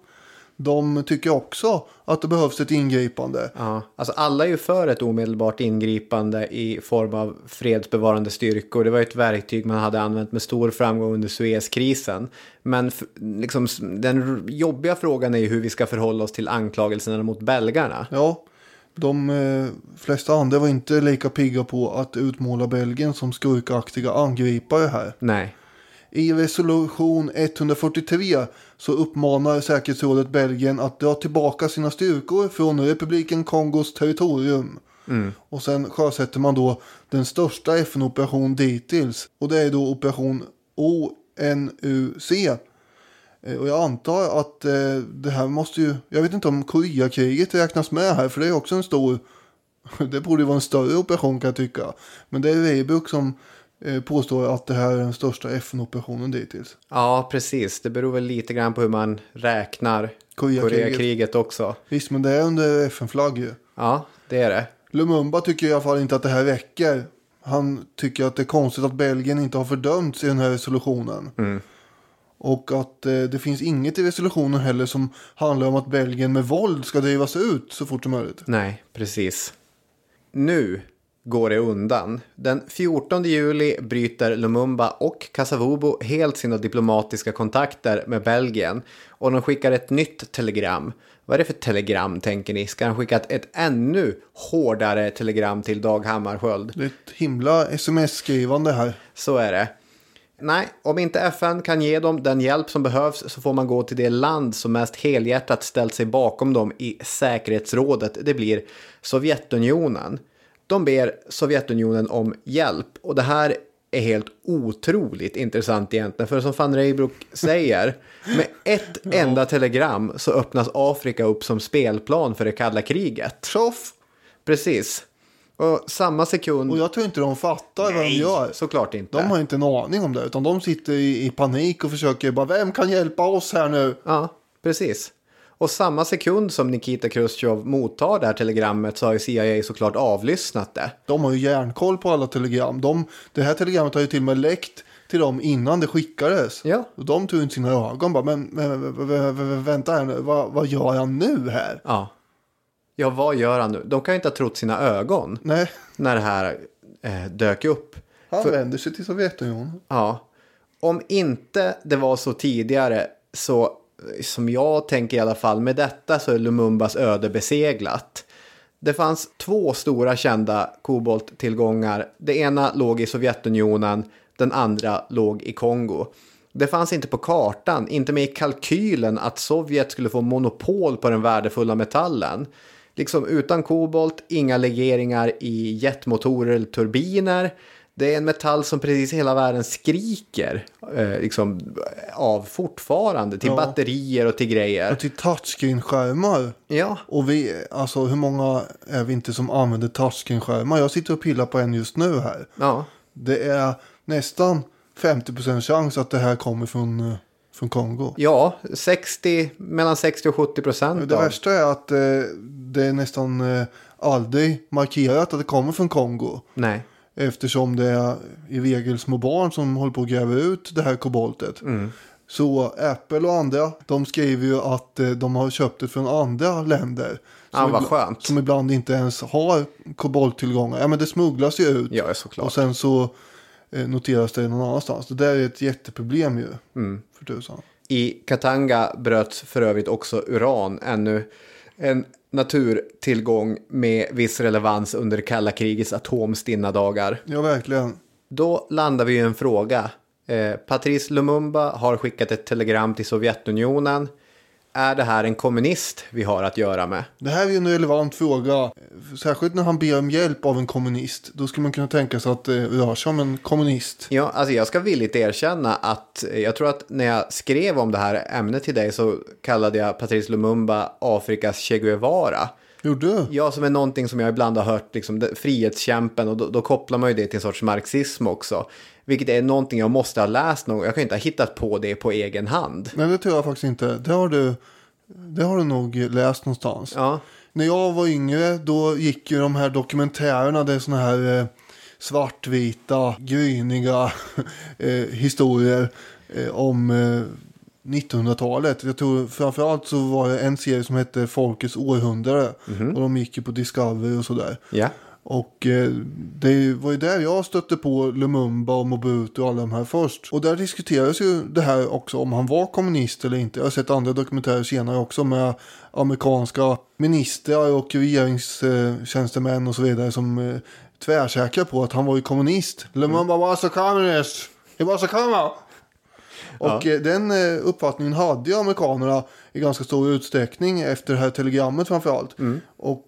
de tycker också att det behövs ett ingripande. Ja, alltså alla är ju för ett omedelbart ingripande i form av fredsbevarande styrkor. Det var ett verktyg man hade använt med stor framgång under Suezkrisen. Men liksom, den jobbiga frågan är ju hur vi ska förhålla oss till anklagelserna mot belgarna. Ja. De flesta andra var inte lika pigga på att utmåla Belgien som skurkaktiga angripare här. Nej. I resolution 143 så uppmanar säkerhetsrådet Belgien att dra tillbaka sina styrkor från republiken Kongos territorium. Mm. Och sen sjösätter man då den största FN-operation dittills. Och det är då operation ONUC. Och jag antar att det här måste ju... Jag vet inte om Koreakriget räknas med här. För det är också en stor... Det borde vara en större operation kan jag tycka. Men det är Weibuck som påstår att det här är den största FN-operationen dittills. Ja, precis. Det beror väl lite grann på hur man räknar Koreakriget också. Visst, men det är under FN-flagg ju. Ja, det är det. Lumumba tycker i alla fall inte att det här räcker. Han tycker att det är konstigt att Belgien inte har fördömts i den här resolutionen. Mm. Och att det finns inget i resolutionen heller som handlar om att Belgien med våld ska drivas ut så fort som möjligt. Nej, precis. Nu går det undan. Den 14 juli bryter Lumumba och Kasavubu helt sina diplomatiska kontakter med Belgien. Och de skickar ett nytt telegram. Vad är det för telegram, tänker ni? Ska han skicka ett ännu hårdare telegram till Dag Hammarskjöld? Det är ett himla sms-skrivande här. Så är det. Nej, om inte FN kan ge dem den hjälp som behövs så får man gå till det land som mest helhjärtat ställt sig bakom dem i säkerhetsrådet. Det blir Sovjetunionen. De ber Sovjetunionen om hjälp, och det här är helt otroligt intressant egentligen. För som Van Reybrouck säger, med ett enda telegram så öppnas Afrika upp som spelplan för det kalla kriget. Tjoff! Precis. Och samma sekund... Och jag tror inte de fattar vad de gör. Såklart inte. De har inte en aning om det, utan de sitter i panik och försöker bara, vem kan hjälpa oss här nu? Ja, precis. Och samma sekund som Nikita Khrushchev mottar det här telegrammet så har ju CIA såklart avlyssnat det. De har ju järnkoll på alla telegram. Det här telegrammet har ju till och med läckt till dem innan det skickades. Ja. Och de tog inte sina ögon bara, men vänta här nu, vad gör jag nu här? Ja. ja, vad gör han nu? De kan inte ha trott sina ögon. Nej. När det här dök upp. Han vänder sig till Sovjetunionen. Ja. Om inte det var så tidigare, så som jag tänker i alla fall med detta, så är Lumumbas öde beseglat. Det fanns två stora kända kobolttillgångar. Det ena låg i Sovjetunionen, den andra låg i Kongo. Det fanns inte på kartan, inte med i kalkylen att Sovjet skulle få monopol på den värdefulla metallen. Liksom utan kobolt, inga legeringar i jetmotorer eller turbiner. Det är en metall som precis hela världen skriker av fortfarande till batterier och till grejer. Och till touchscreen-skärmar. Ja. Och vi, alltså hur många är vi inte som använder touchscreen-skärmar? Jag sitter och pillar på en just nu här. Ja. Det är nästan 50% chans att det här kommer från Kongo. Ja, 60, mellan 60 och 70%. Det värsta är att det är nästan aldrig markerat att det kommer från Kongo. Nej. Eftersom det är i regel små barn som håller på att gräva ut det här koboltet. Mm. Så Apple och andra, de skriver ju att de har köpt det från andra länder. Ja, vad skönt. Som ibland inte ens har kobolttillgångar. Ja, men det smugglas ju ut. Ja, såklart. Och sen så noteras det någon annanstans. Det där är ett jätteproblem ju. Mm. För tusan. I Katanga bröts för övrigt också uran. Ännu en naturtillgång med viss relevans under kalla krigets atomstinna dagar. Ja, verkligen. Då landar vi i en fråga. Patrice Lumumba har skickat ett telegram till Sovjetunionen. Är det här en kommunist vi har att göra med? Det här är ju en relevant fråga. Särskilt när han ber om hjälp av en kommunist. Då skulle man kunna tänka sig att det rör sig om en kommunist. Ja, alltså jag ska villigt erkänna att jag tror att när jag skrev om det här ämnet till dig så kallade jag Patrice Lumumba Afrikas Che Guevara. Gjorde du? Ja, som är någonting som jag ibland har hört, liksom frihetskämpen, och då kopplar man ju det till en sorts marxism också. Vilket är någonting jag måste ha läst någon. Jag kan inte ha hittat på det på egen hand. Nej, det tror jag faktiskt inte. Det har du nog läst någonstans. Ja. När jag var yngre, då gick ju de här dokumentärerna, det är såna här svartvita, gryniga historier om 1900-talet. Jag tror framförallt så var det en serie som hette Folkets århundrade. Mm-hmm. Och de gick ju på Discovery och sådär. Ja. Yeah. Och det var ju där jag stötte på Lumumba och Mobutu och alla de här först. Och där diskuterades ju det här också, om han var kommunist eller inte. Jag har sett andra dokumentärer senare också med amerikanska ministrar och regeringstjänstemän och så vidare som tvärsäkra på att han var ju kommunist. Lumumba var så kommunist. Det var så kommunist. Och den uppfattningen hade ju amerikanerna i ganska stor utsträckning efter det här telegrammet framförallt. Mm. Och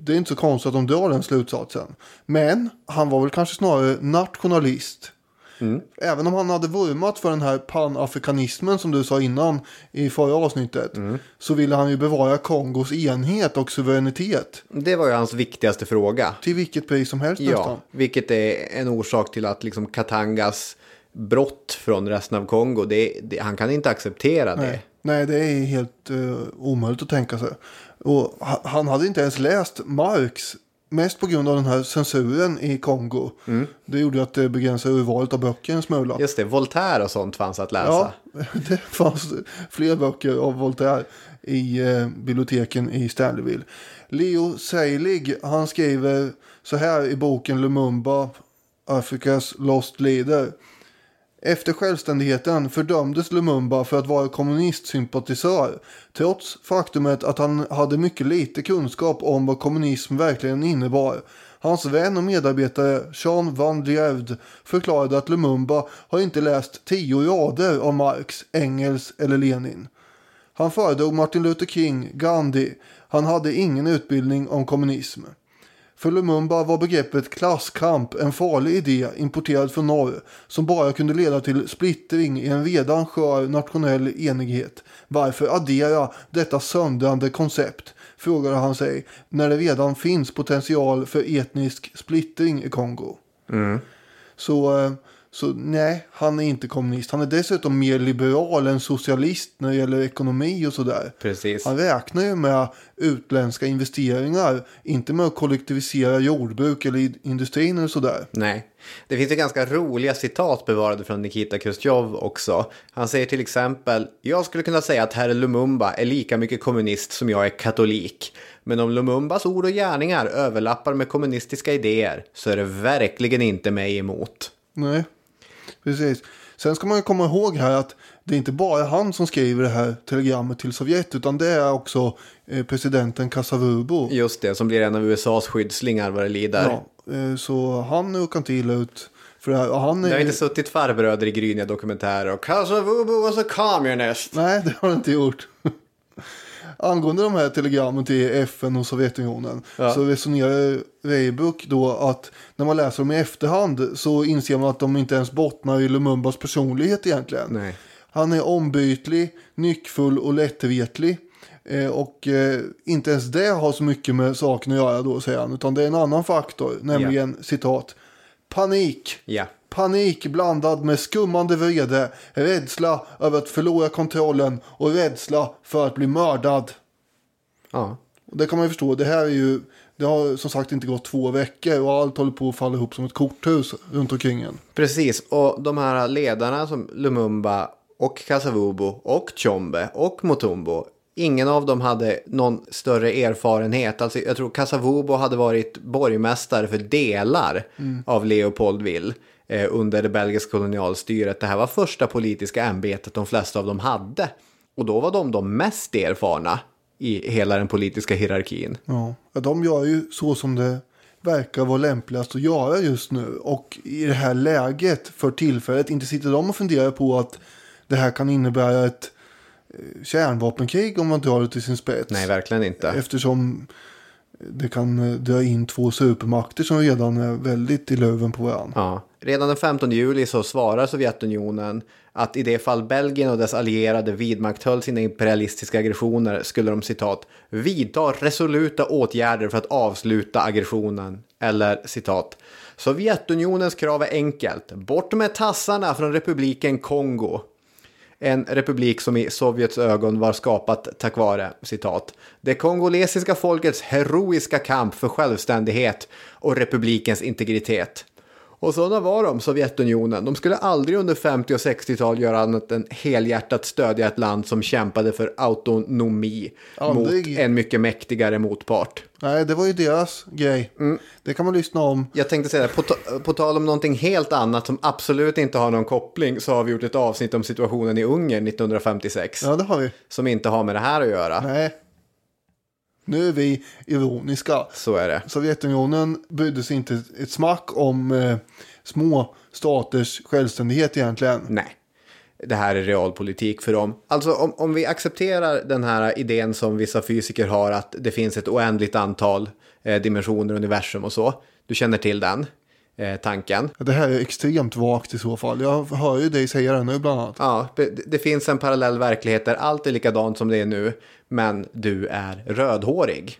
det är inte så konstigt att de drar den slutsatsen. Men han var väl kanske snarare nationalist. Mm. Även om han hade vurmat för den här panafrikanismen som du sa innan i förra avsnittet. Mm. Så ville han ju bevara Kongos enhet och suveränitet. Det var ju hans viktigaste fråga. Till vilket pris som helst nästan. Vilket är en orsak till att liksom Katangas brott från resten av Kongo, han kan inte acceptera det. Nej, det är helt omöjligt att tänka sig. Och han hade inte ens läst Marx, mest på grund av den här censuren i Kongo. Mm. Det gjorde att det begränsade urvalet av böcker en smula. Just det, Voltaire och sånt fanns att läsa. Ja, det fanns fler böcker av Voltaire i biblioteken i Stanleyville. Leo Seilig, han skriver så här i boken Lumumba, Afrikas Lost Leader. Efter självständigheten fördömdes Lumumba för att vara kommunistsympatisör, trots faktumet att han hade mycket lite kunskap om vad kommunism verkligen innebar. Hans vän och medarbetare Jean van Lievd förklarade att Lumumba har inte läst 10 rader av Marx, Engels eller Lenin. Han föredrog Martin Luther King, Gandhi. Han hade ingen utbildning om kommunism. För Lumumba var begreppet klasskamp en farlig idé importerad från norr som bara kunde leda till splittring i en redan skör nationell enighet. Varför addera detta söndrande koncept, frågade han sig, när det redan finns potential för etnisk splittring i Kongo. Mm. Så Så nej, han är inte kommunist. Han är dessutom mer liberal än socialist när det gäller ekonomi och sådär. Precis. Han räknar ju med utländska investeringar, inte med att kollektivisera jordbruk eller industrin eller sådär. Nej. Det finns ju ganska roliga citat bevarade från Nikita Khrushchev också. Han säger till exempel: jag skulle kunna säga att herr Lumumba är lika mycket kommunist som jag är katolik. Men om Lumumbas ord och gärningar överlappar med kommunistiska idéer så är det verkligen inte mig emot. Nej, precis. Sen ska man ju komma ihåg här att det är inte bara han som skriver det här telegrammet till Sovjet, utan det är också presidenten Kasavubu. Just det, som blir en av USAs skyddslingar vad det lider. Ja. Så han nu kan till ut för det här. Han är... Det har inte suttit farbröder i gryniga dokumentärer och Kasavubu was a communist. Nej, det har han inte gjort. Angående de här telegrammen till FN och Sovjetunionen, ja, så resonerar Weibuck då att när man läser dem i efterhand så inser man att de inte ens bottnar i Lumumbas personlighet egentligen. Nej. Han är ombytlig, nyckfull och lättvetlig. Och inte ens det har så mycket med saken att göra då, säger han, utan det är en annan faktor, nämligen, ja, citat, panik. Ja. Panik blandad med skummande vrede, rädsla över att förlora kontrollen och rädsla för att bli mördad. Ja. Det kan man ju förstå, det här är ju, det har som sagt inte gått 2 veckor och allt håller på att falla ihop som ett korthus runt omkring en. Precis, och de här ledarna som Lumumba och Kasavubu och Tshombe och Mutombo, ingen av dem hade någon större erfarenhet. Alltså, jag tror Kasavubu hade varit borgmästare för delar av Leopoldville under det belgiska kolonialstyret. Det här var första politiska ämbetet de flesta av dem hade. Och då var de mest erfarna i hela den politiska hierarkin. Ja, de gör ju så som det verkar vara lämpligast att göra just nu. Och i det här läget för tillfället inte sitter de och funderar på att det här kan innebära ett kärnvapenkrig om man drar det till sin spets. Nej, verkligen inte. Eftersom det kan dra in 2 supermakter som redan är väldigt i löven på varandra. Ja. Redan den 15 juli så svarar Sovjetunionen att i det fall Belgien och dess allierade vidmakthöll sina imperialistiska aggressioner skulle de, citat, vidta resoluta åtgärder för att avsluta aggressionen. Eller, citat, Sovjetunionens krav är enkelt. Bort med tassarna från republiken Kongo. En republik som i Sovjets ögon var skapat tack vare, citat, det kongolesiska folkets heroiska kamp för självständighet och republikens integritet. Och sådana var de, Sovjetunionen. De skulle aldrig under 50- och 60-tal göra annat än helhjärtat stödja ett land som kämpade för autonomi mot en mycket mäktigare motpart. Nej, det var ju deras grej. Mm. Det kan man lyssna om. Jag tänkte säga, på tal om någonting helt annat som absolut inte har någon koppling, så har vi gjort ett avsnitt om situationen i Ungern 1956. Ja, det har vi. Som inte har med det här att göra. Nej. Nu är vi ironiska. Så är det. Sovjetunionen brydde sig inte ett smack om små staters självständighet egentligen. Nej, det här är realpolitik för dem. Alltså om vi accepterar den här idén som vissa fysiker har att det finns ett oändligt antal dimensioner, universum och så. Du känner till den tanken. Det här är extremt vagt i så fall. Jag hör ju dig säga det nu bland annat. Ja, det finns en parallell verklighet där allt är likadant som det är nu, men du är rödhårig.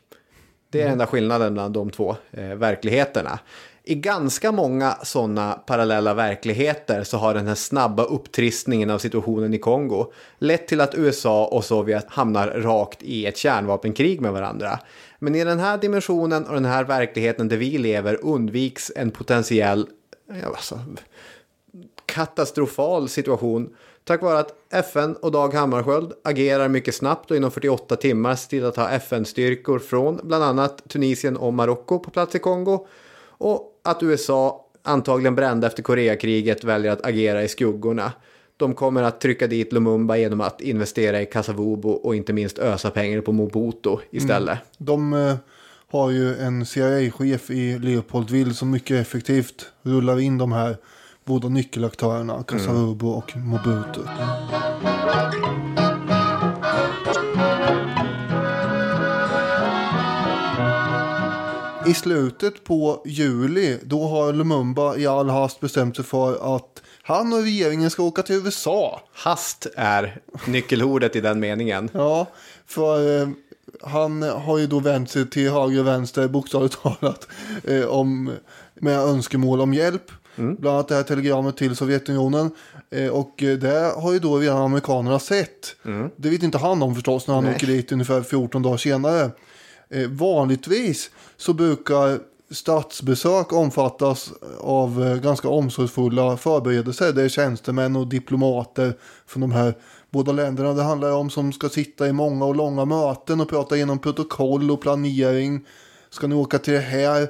Det är enda skillnaden bland de två verkligheterna. I ganska många sådana parallella verkligheter så har den här snabba upptrissningen av situationen i Kongo lett till att USA och Sovjet hamnar rakt i ett kärnvapenkrig med varandra. Men i den här dimensionen och den här verkligheten där vi lever undviks en potentiell katastrofal situation tack vare att FN och Dag Hammarskjöld agerar mycket snabbt och inom 48 timmar ser till att ha FN-styrkor från bland annat Tunisien och Marocko på plats i Kongo. Och att USA, antagligen brända efter Koreakriget, väljer att agera i skuggorna. De kommer att trycka dit Lumumba genom att investera i Kasavubu och inte minst ösa pengar på Mobutu istället. Mm. De har ju en CIA-chef i Leopoldville som mycket effektivt rullar in de här båda nyckelaktörerna, Kasavubu och Mobutu. I slutet på juli då har Lumumba i all hast bestämt sig för att han och regeringen ska åka till USA. Hast är nyckelordet i den meningen. Ja, för han har ju då vänt sig till höger och vänster bokstavligt talat med önskemål om hjälp. Bland annat det här telegrammet till Sovjetunionen. Och det har ju då redan amerikanerna sett. Det vet inte han om förstås när han åker dit ungefär 14 dagar senare. Vanligtvis så brukar statsbesök omfattas av ganska omsorgsfulla förberedelser. Det är tjänstemän och diplomater från de här båda länderna det handlar om som ska sitta i många och långa möten och prata igenom protokoll och planering. Ska ni åka till det här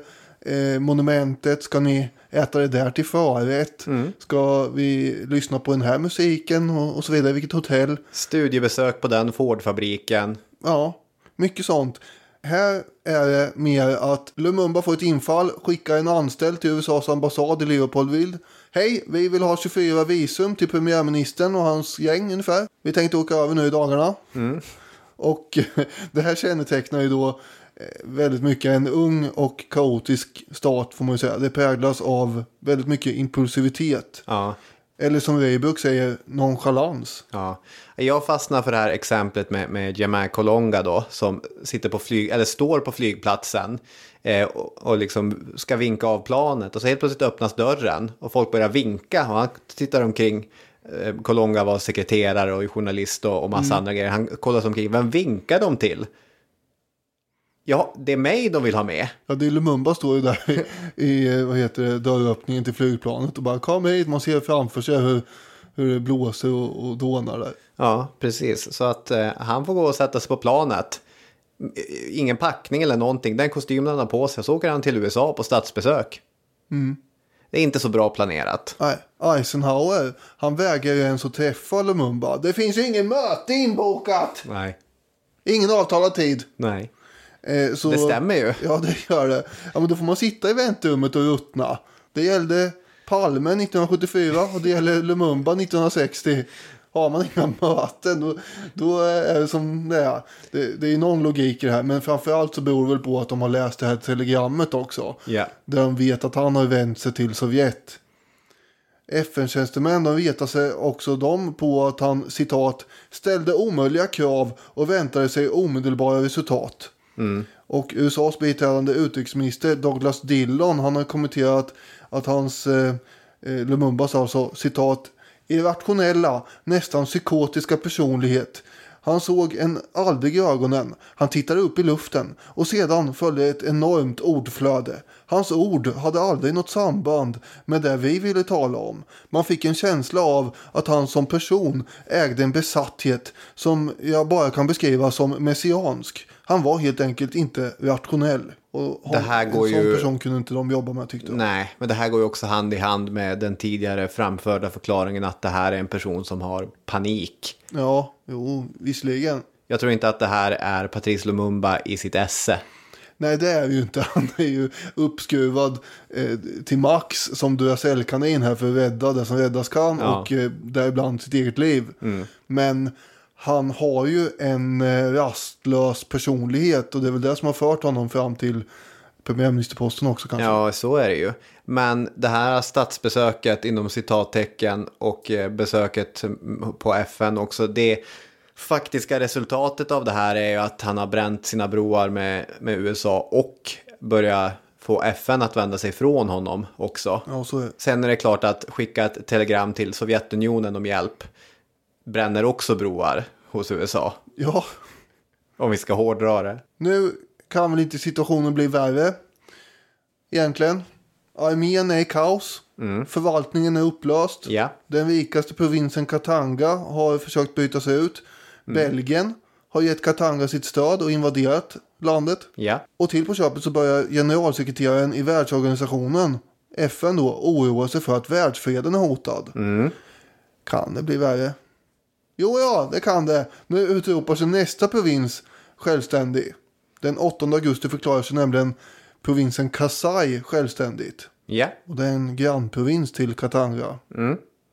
monumentet? Ska ni äta det där till förrätt? Ska vi lyssna på den här musiken och så vidare? Vilket hotell? Studiebesök på den Ford-fabriken. Ja, mycket sånt. Här är det mer att Lumumba får ett infall, skickar en anställd till USAs ambassad i Leopoldville. Hej, vi vill ha 24 visum till premiärministern och hans gäng ungefär. Vi tänkte åka över nu i dagarna. Och det här kännetecknar ju då väldigt mycket en ung och kaotisk stat får man ju säga. Det präglas av väldigt mycket impulsivitet. Ja. Eller som Reibuk säger, nonchalans. Ja. Jag fastnar för det här exemplet med Germain Colonga då, som sitter på står på flygplatsen och liksom ska vinka av planet. Och så helt plötsligt öppnas dörren och folk börjar vinka. Och han tittar omkring. Colonga var sekreterare och journalist och massa andra grejer. Han kollar omkring, vem vinkar de till? Ja, det är mig de vill ha med. Ja, det är Lumumba står ju där i dörröppningen till flygplanet och bara kom hit, man ser framför sig hur det blåser och dånar där. Ja, precis. Så att han får gå och sätta sig på planet. Ingen packning eller någonting. Den kostymen han har på sig, så åker han till USA på statsbesök. Det är inte så bra planerat. Nej, Eisenhower, han vägrar ju ens att träffa Lumumba. Det finns ju ingen möte inbokat. Nej. Ingen avtalad tid. Nej. Så, det stämmer ju. Ja, det gör det. Ja, men då får man sitta i väntrummet och ruttna. Det gällde Palme 1974 och det gällde Lumumba 1960. Har man inga möten då är det som det är. Det är någon logik i det här. Men framförallt så beror det väl på att de har läst det här telegrammet också. Yeah. Där de vet att han har vänt sig till Sovjet. FN-tjänstemän, de vetar sig också de på att han, citat, ställde omöjliga krav och väntade sig omedelbara resultat. Och USAs biträdande utrikesminister Douglas Dillon, han har kommenterat att hans Lumumbas alltså, citat, irrationella, nästan psykotiska personlighet. Han såg en aldrig i ögonen, han tittade upp i luften och sedan följde ett enormt ordflöde. Hans ord hade aldrig något samband med det vi ville tala om. Man fick en känsla av att han som person ägde en besatthet som jag bara kan beskriva som messiansk. Han var helt enkelt inte rationell. Och det här går en sån ju... person kunde inte de jobba med, tyckte jag. Nej, men det här går ju också hand i hand med den tidigare framförda förklaringen att det här är en person som har panik. Ja, jo, visserligen. Jag tror inte att det här är Patrice Lumumba i sitt esse. Nej, det är ju inte. Han är ju uppskruvad till max som Duracell-kanin här för att rädda det som räddas kan. Ja. Och däribland sitt eget liv. Men... han har ju en rastlös personlighet och det är väl det som har fört honom fram till premiärministerposten också kanske. Ja, så är det ju. Men det här statsbesöket inom citattecken och besöket på FN också, det faktiska resultatet av det här är ju att han har bränt sina broar med USA och börjar få FN att vända sig från honom också. Ja, så är det. Sen är det klart att skicka ett telegram till Sovjetunionen om hjälp bränner också broar hos USA. Ja. Om vi ska hårdra det. Nu kan väl inte situationen bli värre. Egentligen. Armén är i kaos. Förvaltningen är upplöst. Ja. Den rikaste provinsen Katanga har försökt byta sig ut. Belgien har gett Katanga sitt stöd och invaderat landet. Ja. Och till på köpet så börjar generalsekreteraren i världsorganisationen, FN då, oroa sig för att världsfreden är hotad. Kan det bli värre? Jo, ja, det kan det. Nu utropar sig nästa provins självständig. Den 8 augusti förklarar sig nämligen provinsen Kasai självständigt. Ja. Och det är en grannprovins till Katanga.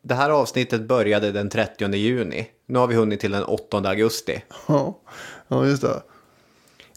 Det här avsnittet började den 30 juni. Nu har vi hunnit till den 8 augusti. Ja, just det.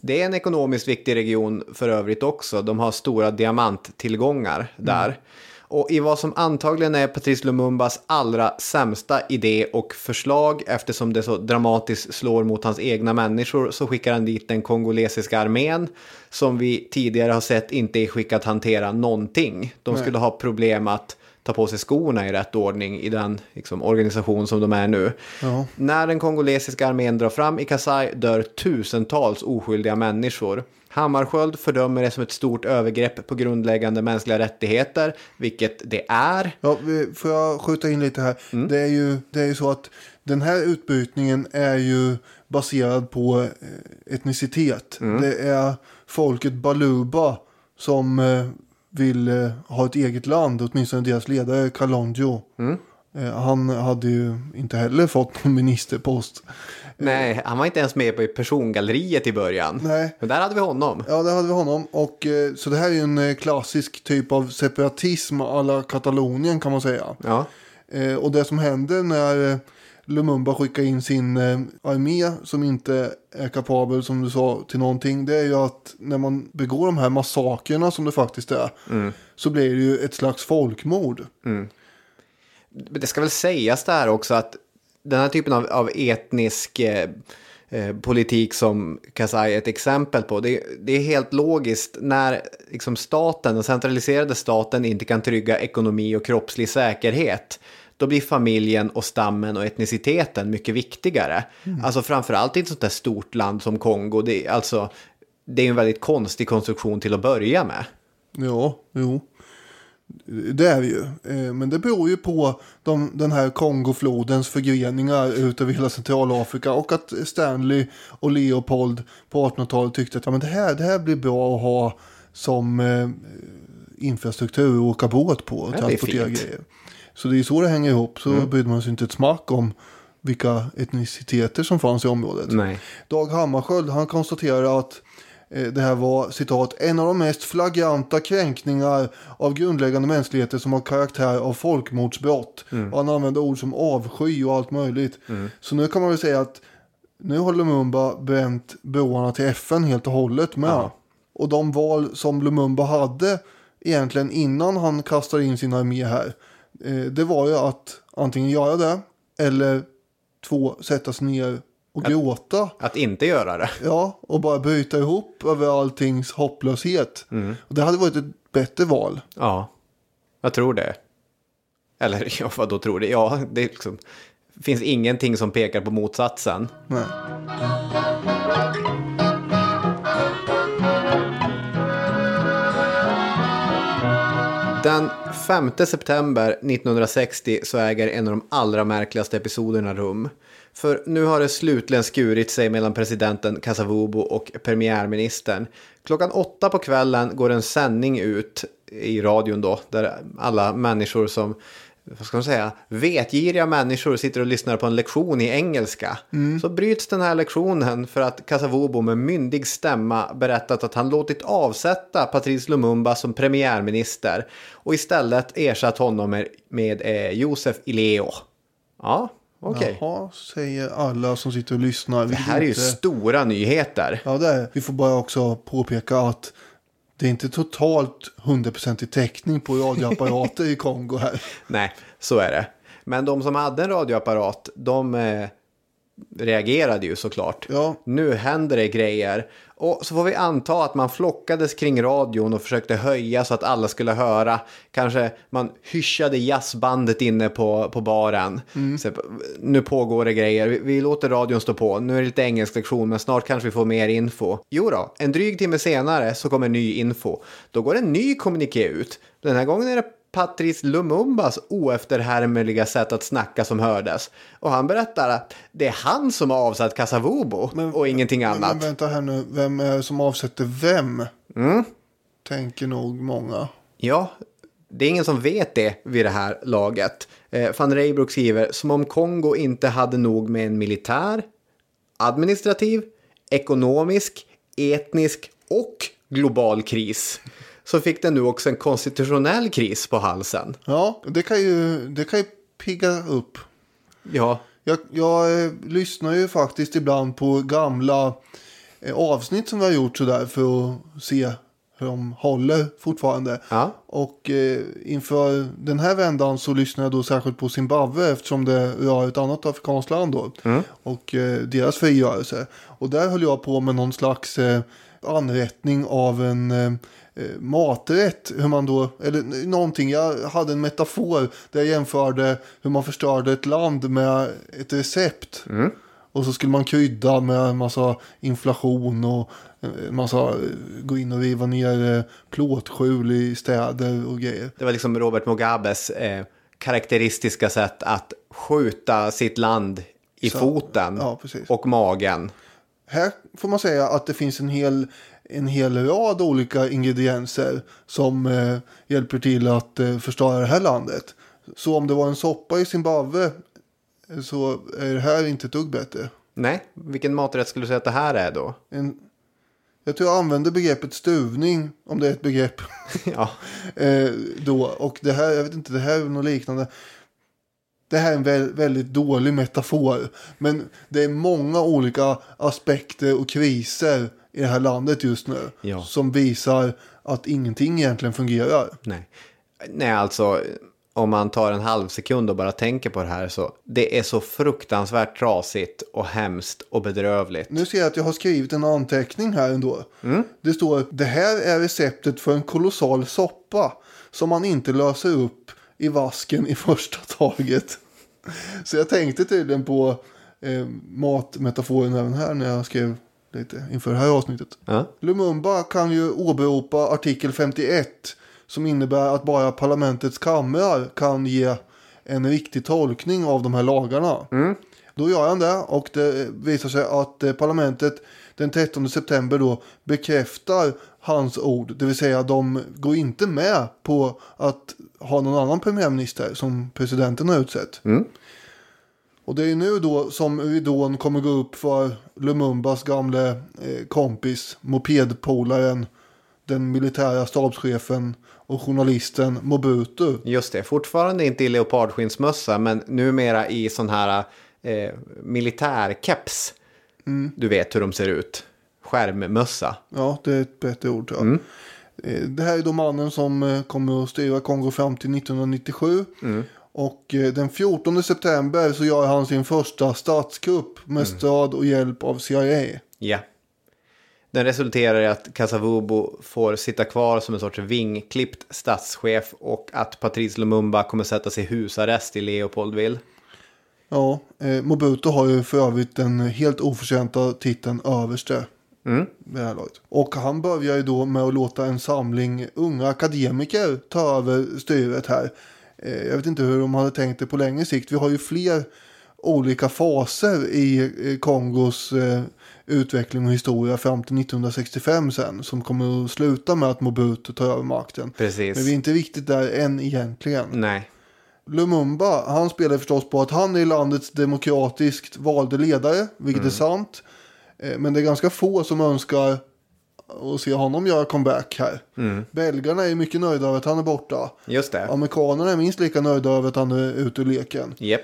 Det är en ekonomiskt viktig region för övrigt också. De har stora diamanttillgångar där. Och i vad som antagligen är Patrice Lumumbas allra sämsta idé och förslag, eftersom det så dramatiskt slår mot hans egna människor, så skickar han dit den kongolesiska armén som vi tidigare har sett inte är skickat hantera någonting. De skulle ha problem att ta på sig skorna i rätt ordning i den liksom, organisation som de är nu. Ja. När den kongolesiska armén drar fram i Kasai dör tusentals oskyldiga människor. Hammarskjöld fördömer det som ett stort övergrepp på grundläggande mänskliga rättigheter, vilket det är. Ja, får jag skjuta in lite här? Mm. Det är ju så att den här utbrytningen är ju baserad på etnicitet. Mm. Det är folket Baluba som vill ha ett eget land, åtminstone deras ledare Kalonji. Mm. Han hade ju inte heller fått någon ministerpost. Nej, han var inte ens med på persongalleriet i början. Nej. Men där hade vi honom. Ja, där hade vi honom. Och, så det här är ju en klassisk typ av separatism alla Katalonien kan man säga. Ja. Och det som hände när Lumumba skickar in sin armé som inte är kapabel, som du sa, till någonting, det är ju att när man begår de här massakerna som det faktiskt är, så blir det ju ett slags folkmord. Mm. Det ska väl sägas där också att den här typen av etnisk politik som Kasai är ett exempel på, det är helt logiskt när liksom, staten, den centraliserade staten inte kan trygga ekonomi och kroppslig säkerhet. Då blir familjen och stammen och etniciteten mycket viktigare. Mm. Alltså framförallt i ett sånt där stort land som Kongo. Det är en väldigt konstig konstruktion till att börja med. Ja, jo. Det är ju. Men det beror ju på den här Kongoflodens förgreningar ut över hela Centralafrika. Och att Stanley och Leopold på 1800-talet tyckte att ja, men det här blir bra att ha som infrastruktur och åka båt på och transportera grejer. Så det är så det hänger ihop. Så brydde man sig inte ett smack om vilka etniciteter som fanns i området. Nej. Dag Hammarskjöld, han konstaterar att det här var, citat, en av de mest flagranta kränkningar av grundläggande mänskligheter som har karaktär av folkmordsbrott. Mm. Han använde ord som avsky och allt möjligt. Mm. Så nu kan man väl säga att nu har Lumumba bränt broarna till FN helt och hållet med. Aha. Och de val som Lumumba hade egentligen innan han kastade in sin armé här, det var ju att antingen göra det eller två sättas ner och gråta. Att inte göra det. Ja, och bara bryta ihop över alltings hopplöshet. Mm. Och det hade varit ett bättre val. Ja, jag tror det. Eller ja, vadå tror det? Ja, det liksom, finns ingenting som pekar på motsatsen. Nej. Den 5 september 1960 så äger en av de allra märkligaste episoderna rum. För nu har det slutligen skurit sig mellan presidenten Kasavubu och premiärministern. 20:00 på kvällen går en sändning ut i radion då, där alla människor som, vad ska man säga, vetgiriga människor sitter och lyssnar på en lektion i engelska. Mm. Så bryts den här lektionen för att Kasavubu med myndig stämma berättat att han låtit avsätta Patrice Lumumba som premiärminister och istället ersatt honom med Joseph Ileo. Ja, okej. Jaha, säger alla som sitter och lyssnar. Det här är ju stora nyheter. Ja, det är. Vi får bara också påpeka att det är inte totalt 100% täckning på radioapparater i Kongo här. Nej, så är det. Men de som hade en radioapparat, de reagerade ju såklart. Ja. Nu händer det grejer. Och så får vi anta att man flockades kring radion och försökte höja så att alla skulle höra. Kanske man hyschade jazzbandet inne på baren. Mm. Så, nu pågår det grejer. Vi låter radion stå på. Nu är det lite engelsk lektion, men snart kanske vi får mer info. Jo då, en dryg timme senare så kommer ny info. Då går en ny kommuniké ut. Den här gången är det Patrice Lumumbas oefterhärmliga sätt att snacka som hördes. Och han berättar att det är han som har avsatt Kasavubu och ingenting annat. Men vänta här nu, vem är som avsätter vem? Mm. Tänker nog många. Ja, det är ingen som vet det vid det här laget. Van Reybroek skriver, som om Kongo inte hade nog med en militär, administrativ, ekonomisk, etnisk och global kris. Så fick den nu också en konstitutionell kris på halsen. Ja, det kan ju pigga upp. Ja. Jag lyssnar ju faktiskt ibland på gamla avsnitt som vi har gjort sådär för att se hur de håller fortfarande. Ja. Och inför den här vändan så lyssnar jag då särskilt på Zimbabwe eftersom det är ett annat afrikanskt land då. Mm. Och deras frigörelse. Och där höll jag på med någon slags anrättning av en maträtt, hur man då, eller någonting, jag hade en metafor där jag jämförde hur man förstörde ett land med ett recept. Mm. Och så skulle man krydda med en massa inflation och en massa, gå in och riva ner plåtskjul i städer och grejer. Det var liksom Robert Mugabes karaktäristiska sätt att skjuta sitt land i foten, ja, och magen. Här får man säga att det finns en hel rad olika ingredienser som hjälper till att förstöra det här landet. Så om det var en soppa i Zimbabwe, så är det här inte ett dugg bättre. Nej, vilken maträtt skulle du säga att det här är då? Jag tror jag använder begreppet stuvning, om det är ett begrepp. Ja. Då. Och det här, jag vet inte, det här är något liknande. Det här är en väldigt dålig metafor. Men det är många olika aspekter och kriser i det här landet just nu. Ja. Som visar att ingenting egentligen fungerar. Nej, alltså, om man tar en halv sekund och bara tänker på det här, så det är så fruktansvärt trasigt och hemskt och bedrövligt. Nu ser jag att jag har skrivit en anteckning här ändå. Mm. Det står, det här är receptet för en kolossal soppa som man inte löser upp i vasken i första taget. Så jag tänkte tydligen på matmetaforen även här när jag skrev lite inför det här avsnittet. Mm. Lumumba kan ju åberopa artikel 51 som innebär att bara parlamentets kamrar kan ge en riktig tolkning av de här lagarna. Mm. Då gör han det, och det visar sig att parlamentet den 13 september då bekräftar hans ord. Det vill säga, de går inte med på att ha någon annan premiärminister som presidenten har utsett. Mm. Och det är nu då som ridån kommer gå upp för Lumumbas gamla kompis, mopedpolaren, den militära stabschefen och journalisten Mobutu. Just det, fortfarande inte i leopardskinsmössa, men numera i sån här militärkeps. Mm. Du vet hur de ser ut. Skärmmössa. Ja, det är ett bättre ord. Ja. Mm. Det här är då mannen som kommer att styra Kongo fram till 1997. Mm. Och den 14 september så gör han sin första statskupp med stöd och hjälp av CIA. Ja. Den resulterar i att Kasavubu får sitta kvar som en sorts vingklippt statschef, och att Patrice Lumumba kommer sätta sig i husarrest i Leopoldville. Ja, Mobutu har ju för övrigt den helt oförtjänta titeln överste. Mm. Och han börjar ju då med att låta en samling unga akademiker ta över styret här. Jag vet inte hur de hade tänkt det på längre sikt. Vi har ju fler olika faser i Kongos utveckling och historia fram till 1965 sen, som kommer att sluta med att Mobutu tar över makten. Precis. Men vi är inte riktigt där än egentligen. Nej. Lumumba, han spelar förstås på att han är landets demokratiskt valde ledare, vilket är sant. Men det är ganska få som önskar att se honom göra comeback här. Mm. Belgarna är mycket nöjda över att han är borta. Just det. Amerikanerna är minst lika nöjda över att han är ute ur leken. Yep.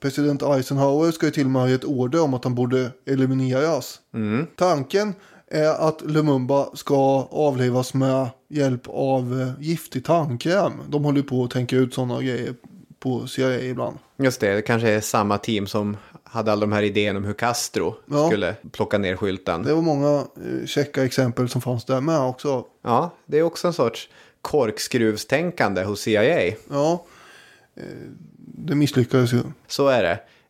President Eisenhower ska ju till och med ha gett order om att han borde elimineras. Mm. Tanken är att Lumumba ska avlivas med hjälp av giftig tandkräm. De håller på att tänka ut sådana grejer på CIA ibland. Just det, det kanske är samma team som hade alla de här idéerna om hur Castro skulle plocka ner skylten. Det var många käcka exempel som fanns där med också. Ja, det är också en sorts korkskruvstänkande hos CIA. Ja, det misslyckades ju. Så är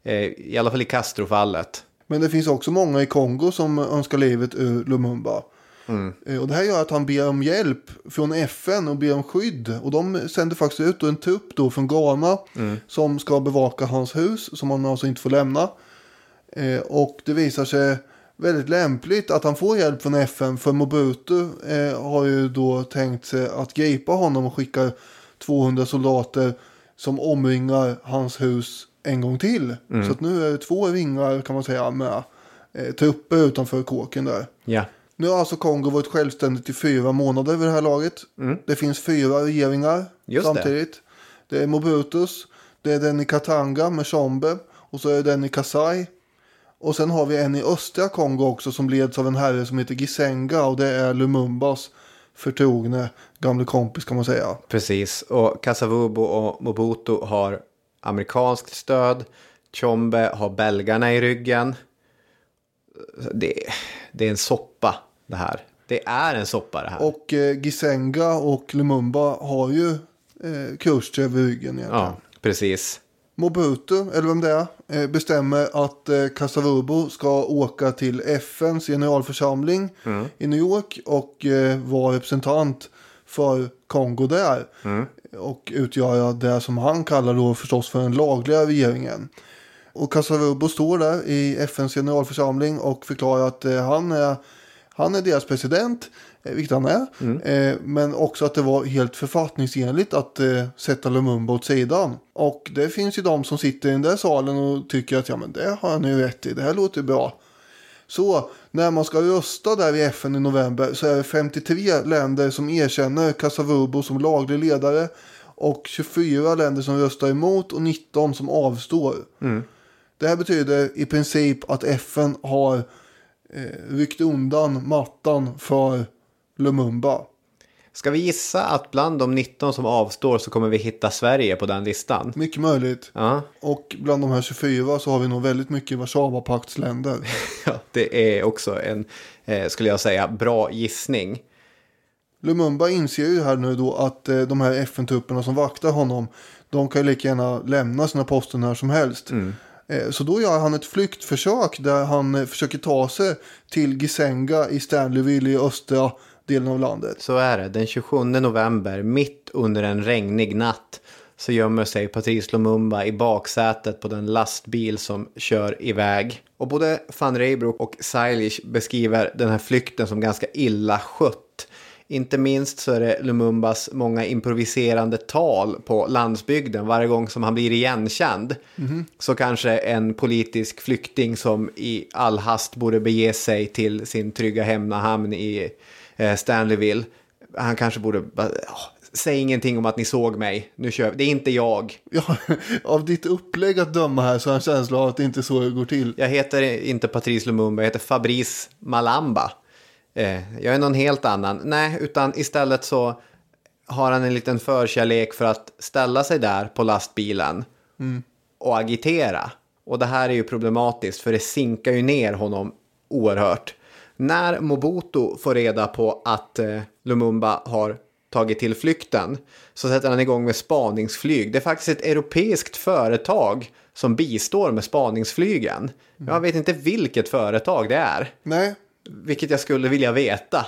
det, i alla fall i Castro-fallet. Men det finns också många i Kongo som önskar livet ur Lumumba. Mm. Och det här gör att han ber om hjälp från FN och ber om skydd. Och de sänder faktiskt ut en trupp då från Ghana som ska bevaka hans hus, som han alltså inte får lämna. Och det visar sig väldigt lämpligt att han får hjälp från FN, för Mobutu har ju då tänkt sig att gripa honom och skicka 200 soldater som omringar hans hus en gång till. Mm. Så att nu är det 2 ringar, kan man säga, med trupper utanför kåken där. Ja. Nu har alltså Kongo varit självständigt i 4 månader vid det här laget. Mm. Det finns 4 regeringar samtidigt. Det är Mobutus, det är den i Katanga med Tshombe, och så är den i Kasai. Och sen har vi en i östra Kongo också som leds av en herre som heter Gisenga, och det är Lumumbas förtrogne gamla kompis, kan man säga. Precis, och Kasavubu och Mobutu har amerikanskt stöd. Tshombe har belgarna i ryggen. Det är en soppa det här. Det är en soppa det här. Och Gisenga och Lumumba har ju kurs över hyggen egentligen. Ja, precis. Mobutu, eller vem det är, bestämmer att Kasavubu ska åka till FNs generalförsamling i New York och vara representant för Kongo där. Mm. Och utgöra det som han kallar då förstås för den lagliga regeringen. Och Kasavubu står där i FNs generalförsamling och förklarar att han är deras president, vilket han är. Men också att det var helt författningsenligt att sätta Lumumba åt sidan. Och det finns ju de som sitter i den där salen och tycker att ja, men det har han ju rätt i, det här låter bra. Så när man ska rösta där i FN i november så är det 53 länder som erkänner Kasavubu som laglig ledare och 24 länder som röstar emot och 19 som avstår. Mm. Det här betyder i princip att FN har ryckt undan mattan för Lumumba. Ska vi gissa att bland de 19 som avstår så kommer vi hitta Sverige på den listan? Mycket möjligt. Uh-huh. Och bland de här 24 så har vi nog väldigt mycket Warszawapaktsländer. Ja, det är också en, skulle jag säga, bra gissning. Lumumba inser ju här nu då att de här FN-trupperna som vaktar honom, de kan ju lika gärna lämna sina poster när som helst. Mm. Så då gör han ett flyktförsök där han försöker ta sig till Gisenga i Stanleyville i östra delen av landet. Så är det. Den 27 november, mitt under en regnig natt, så gömmer sig Patrice Lumumba i baksätet på den lastbil som kör iväg. Och både van Reybrouck och Seilisch beskriver den här flykten som ganska illa skött. Inte minst så är det Lumumbas många improviserande tal på landsbygden. Varje gång som han blir igenkänd så kanske en politisk flykting som i all hast borde bege sig till sin trygga hemmahamn i Stanleyville. Han kanske borde säg ingenting om att ni såg mig. Nu kör vi. Det är inte jag. Ja, av ditt upplägg att döma här så har jag en känsla av att det inte så går till. Jag heter inte Patrice Lumumba, jag heter Fabrice Malamba. Jag är någon helt annan. Nej, utan istället så har han en liten förkärlek för att ställa sig där på lastbilen och agitera. Och det här är ju problematiskt för det sinkar ju ner honom oerhört. När Mobutu får reda på att Lumumba har tagit till flykten så sätter han igång med spaningsflyg. Det är faktiskt ett europeiskt företag som bistår med spaningsflygen. Jag vet inte vilket företag det är. Nej. Vilket jag skulle vilja veta.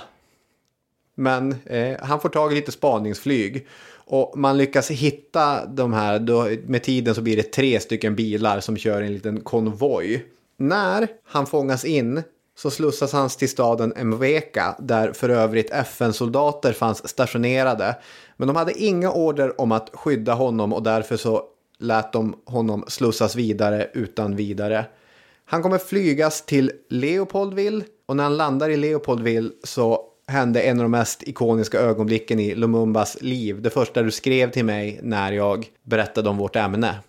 Men han får tag i lite spaningsflyg. Och man lyckas hitta de här. Då, med tiden så blir det 3 stycken bilar som kör en liten konvoj. När han fångas in så slussas han till staden Mweka. Där för övrigt FN-soldater fanns stationerade. Men de hade inga order om att skydda honom. Och därför så lät de honom slussas vidare utan vidare. Han kommer flygas till Leopoldville. Och när han landar i Leopoldville så hände en av de mest ikoniska ögonblicken i Lumumbas liv. Det första du skrev till mig när jag berättade om vårt ämne.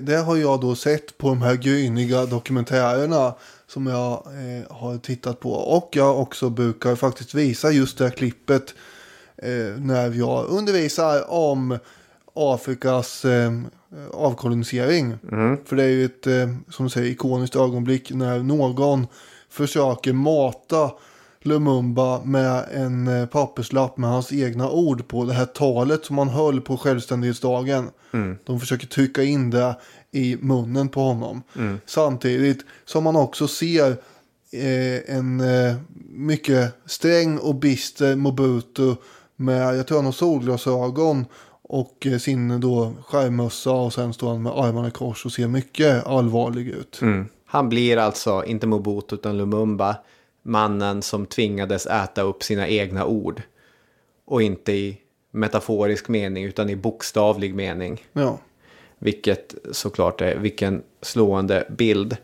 Det har jag då sett på de här gryniga dokumentärerna som jag har tittat på. Och jag också brukar faktiskt visa just det här klippet när jag undervisar om Afrikas avkolonisering. För det är ju ett, som du säger, ikoniskt ögonblick när någon försöker mata Lumumba med en papperslapp med hans egna ord på det här talet som han höll på självständighetsdagen. De försöker trycka in det i munnen på honom. Samtidigt som man också ser en mycket sträng och bister Mobutu med, jag tror han har solglasögon och sin då skärmmössa och sen står han med armarna i kors och ser mycket allvarlig ut. Han blir alltså, inte Mobutu utan Lumumba, mannen som tvingades äta upp sina egna ord. Och inte i metaforisk mening utan i bokstavlig mening. Ja. Vilket såklart är, vilken slående bild.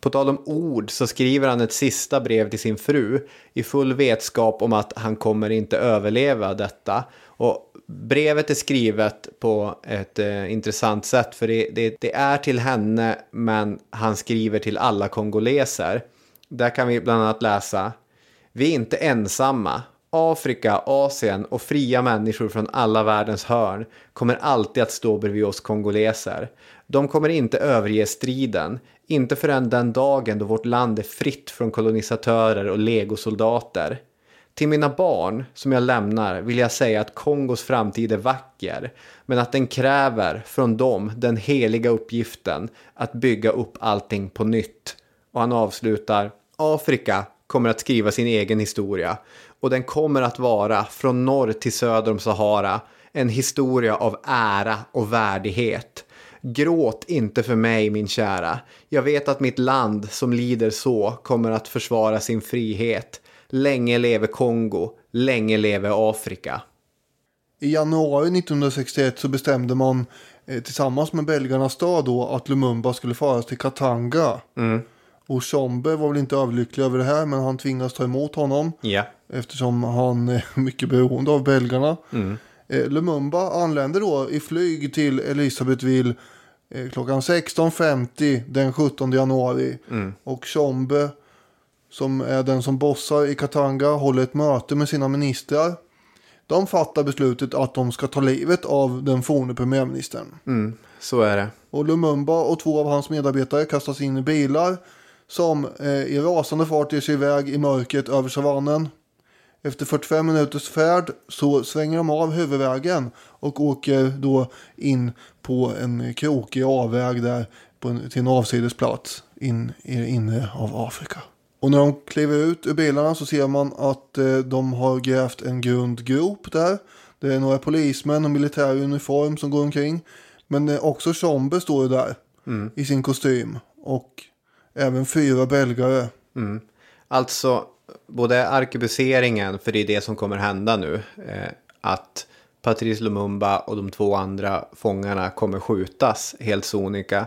På tal om ord så skriver han ett sista brev till sin fru i full vetskap om att han kommer inte överleva detta. Och brevet är skrivet på ett intressant sätt för det är till henne men han skriver till alla kongoleser. Där kan vi bland annat läsa: vi är inte ensamma. Afrika, Asien och fria människor från alla världens hörn kommer alltid att stå bredvid oss kongoleser. De kommer inte överge striden, inte förrän den dagen då vårt land är fritt från kolonisatörer och legosoldater. Till mina barn som jag lämnar vill jag säga att Kongos framtid är vacker, men att den kräver från dem den heliga uppgiften att bygga upp allting på nytt. Och han avslutar: Afrika kommer att skriva sin egen historia, och den kommer att vara från norr till söder om Sahara en historia av ära och värdighet. Gråt inte för mig, min kära. Jag vet att mitt land som lider så kommer att försvara sin frihet. Länge leve Kongo, länge leve Afrika. I januari 1961 så bestämde man tillsammans med belgarnas stöd då att Lumumba skulle föras till Katanga. Mm. Och Tshombe var väl inte överlycklig över det här, men han tvingas ta emot honom. Yeah. Eftersom han är mycket beroende av belgarna. Mm. Lumumba anländer då i flyg till Elisabethville klockan 16.50 den 17 januari. Mm. Och Tshombe, som är den som bossar i Katanga, håller ett möte med sina ministrar. De fattar beslutet att de ska ta livet av den forne premiärministern. Mm, så är det. Och Lumumba och två av hans medarbetare kastas in i bilar som i rasande fart ger sig iväg i mörkret över savannen. Efter 45 minuters färd så svänger de av huvudvägen och åker då in på en krokig avväg där till en avsidesplats in i inne av Afrika. Och när de kliver ut ur bilarna så ser man att de har grävt en grundgrop där. Det är några polismän och militär i uniform som går omkring. Men också Tshombe står där i sin kostym. Och även 4 belgare. Mm. Alltså både arkebuseringen, för det är det som kommer hända nu. Att Patrice Lumumba och de 2 andra fångarna kommer skjutas helt sonika.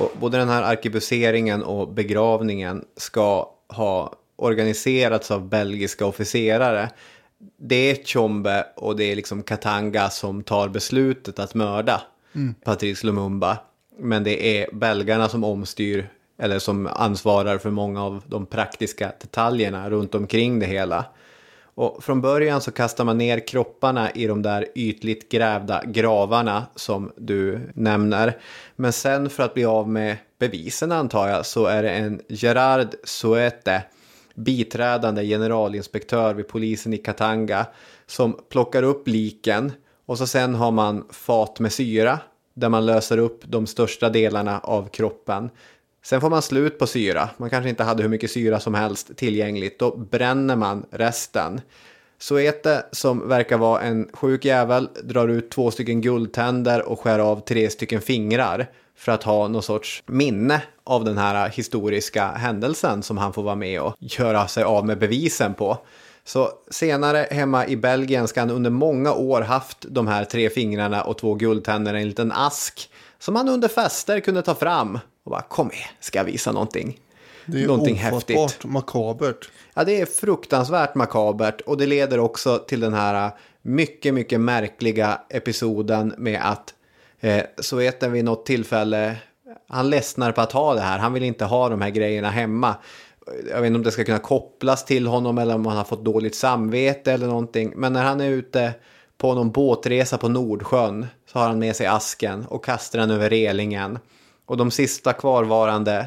Och både den här arkebuseringen och begravningen ska ha organiserats av belgiska officerare. Det är Tshombe och det är liksom Katanga som tar beslutet att mörda Patrice Lumumba. Men det är belgarna som omstyr eller som ansvarar för många av de praktiska detaljerna runt omkring det hela. Och från början så kastar man ner kropparna i de där ytligt grävda gravarna som du nämner. Men sen för att bli av med bevisen, antar jag, så är det en Gerard Soete, biträdande generalinspektör vid polisen i Katanga, som plockar upp liken. Och så sen har man fat med syra där man löser upp de största delarna av kroppen. Sen får man slut på syra. Man kanske inte hade hur mycket syra som helst tillgängligt. Då bränner man resten. Soete, som verkar vara en sjuk jävel, drar ut 2 stycken guldtänder och skär av 3 stycken fingrar för att ha någon sorts minne av den här historiska händelsen som han får vara med och göra sig av med bevisen på. Så senare hemma i Belgien ska han under många år haft de här 3 fingrarna och 2 guldtänderna i en liten ask som han under fester kunde ta fram. Och bara, kom med, ska jag visa någonting. Det är någonting häftigt. Makabert. Ja, det är fruktansvärt makabert. Och det leder också till den här mycket, mycket märkliga episoden med att Soeten vid något tillfälle, han ledsnar på att ha det här. Han vill inte ha de här grejerna hemma. Jag vet inte om det ska kunna kopplas till honom eller om han har fått dåligt samvete eller någonting. Men när han är ute på någon båtresa på Nordsjön så har han med sig asken och kastar den över relingen. Och de sista kvarvarande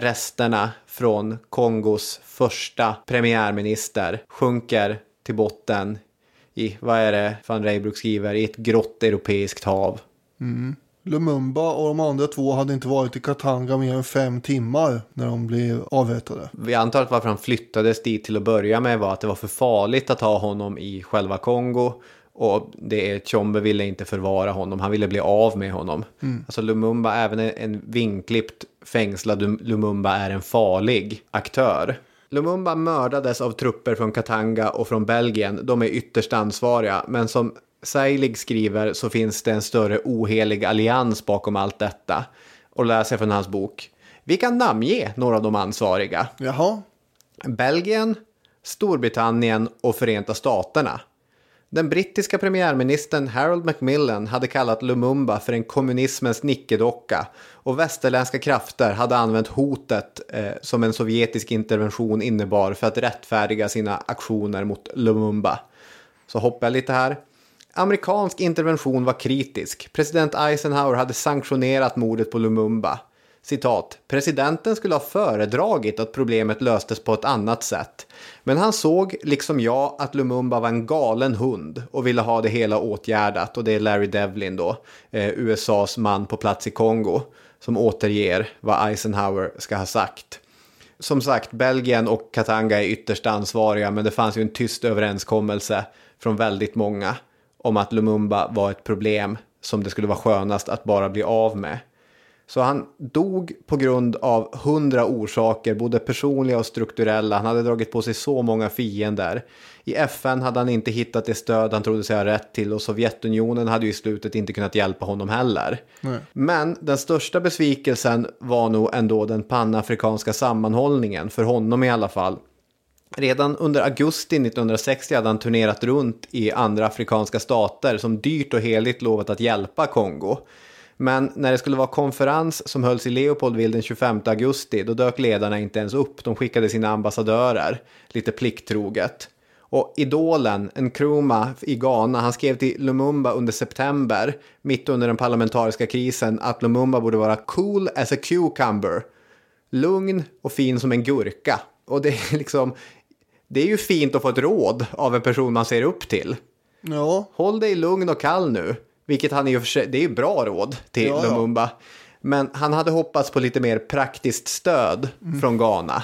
resterna från Kongos första premiärminister sjunker till botten i, vad är det van Reybrouck skriver, i ett grått europeiskt hav. Mm. Lumumba och de andra 2 hade inte varit i Katanga mer än 5 timmar när de blev avrättade. Vi antar att varför han flyttades dit till att börja med var att det var för farligt att ha honom i själva Kongo. Och Tshombe ville inte förvara honom. Han ville bli av med honom. Mm. Alltså Lumumba, även en vinklippt fängslad Lumumba, är en farlig aktör. Lumumba mördades av trupper från Katanga och från Belgien. De är ytterst ansvariga. Men som Seilig skriver så finns det en större ohelig allians bakom allt detta. Och läser från hans bok. Vi kan namnge några av de ansvariga. Jaha. Belgien, Storbritannien och Förenta Staterna. Den brittiska premiärministern Harold Macmillan hade kallat Lumumba för en kommunismens nickedocka, och västerländska krafter hade använt hotet som en sovjetisk intervention innebar för att rättfärdiga sina aktioner mot Lumumba. Så hoppar jag lite här. Amerikansk intervention var kritisk. President Eisenhower hade sanktionerat mordet på Lumumba. citat, presidenten skulle ha föredragit att problemet löstes på ett annat sätt. Men han såg, liksom jag, att Lumumba var en galen hund och ville ha det hela åtgärdat. Och det är Larry Devlin då, USAs man på plats i Kongo, som återger vad Eisenhower ska ha sagt. Som sagt, Belgien och Katanga är ytterst ansvariga, men det fanns ju en tyst överenskommelse från väldigt många om att Lumumba var ett problem som det skulle vara skönast att bara bli av med. Så han dog på grund av 100 orsaker, både personliga och strukturella. Han hade dragit på sig så många fiender. I FN hade han inte hittat det stöd han trodde sig ha rätt till, och Sovjetunionen hade ju i slutet inte kunnat hjälpa honom heller. Nej. Men den största besvikelsen var nog ändå den panafrikanska sammanhållningen, för honom i alla fall. Redan under augusti 1960 hade han turnerat runt i andra afrikanska stater som dyrt och heligt lovat att hjälpa Kongo. Men när det skulle vara konferens som hölls i Leopoldville den 25 augusti, då dök ledarna inte ens upp. De skickade sina ambassadörer, lite plikttroget. Och idolen Nkrumah i Ghana, han skrev till Lumumba under september, mitt under den parlamentariska krisen, att Lumumba borde vara cool as a cucumber. Lugn och fin som en gurka. Och det är liksom, det är ju fint att få ett råd av en person man ser upp till. Ja. Håll dig lugn och kall nu. Vilket han i och för sig, det är ju bra råd till Lumumba. Men han hade hoppats på lite mer praktiskt stöd från Ghana.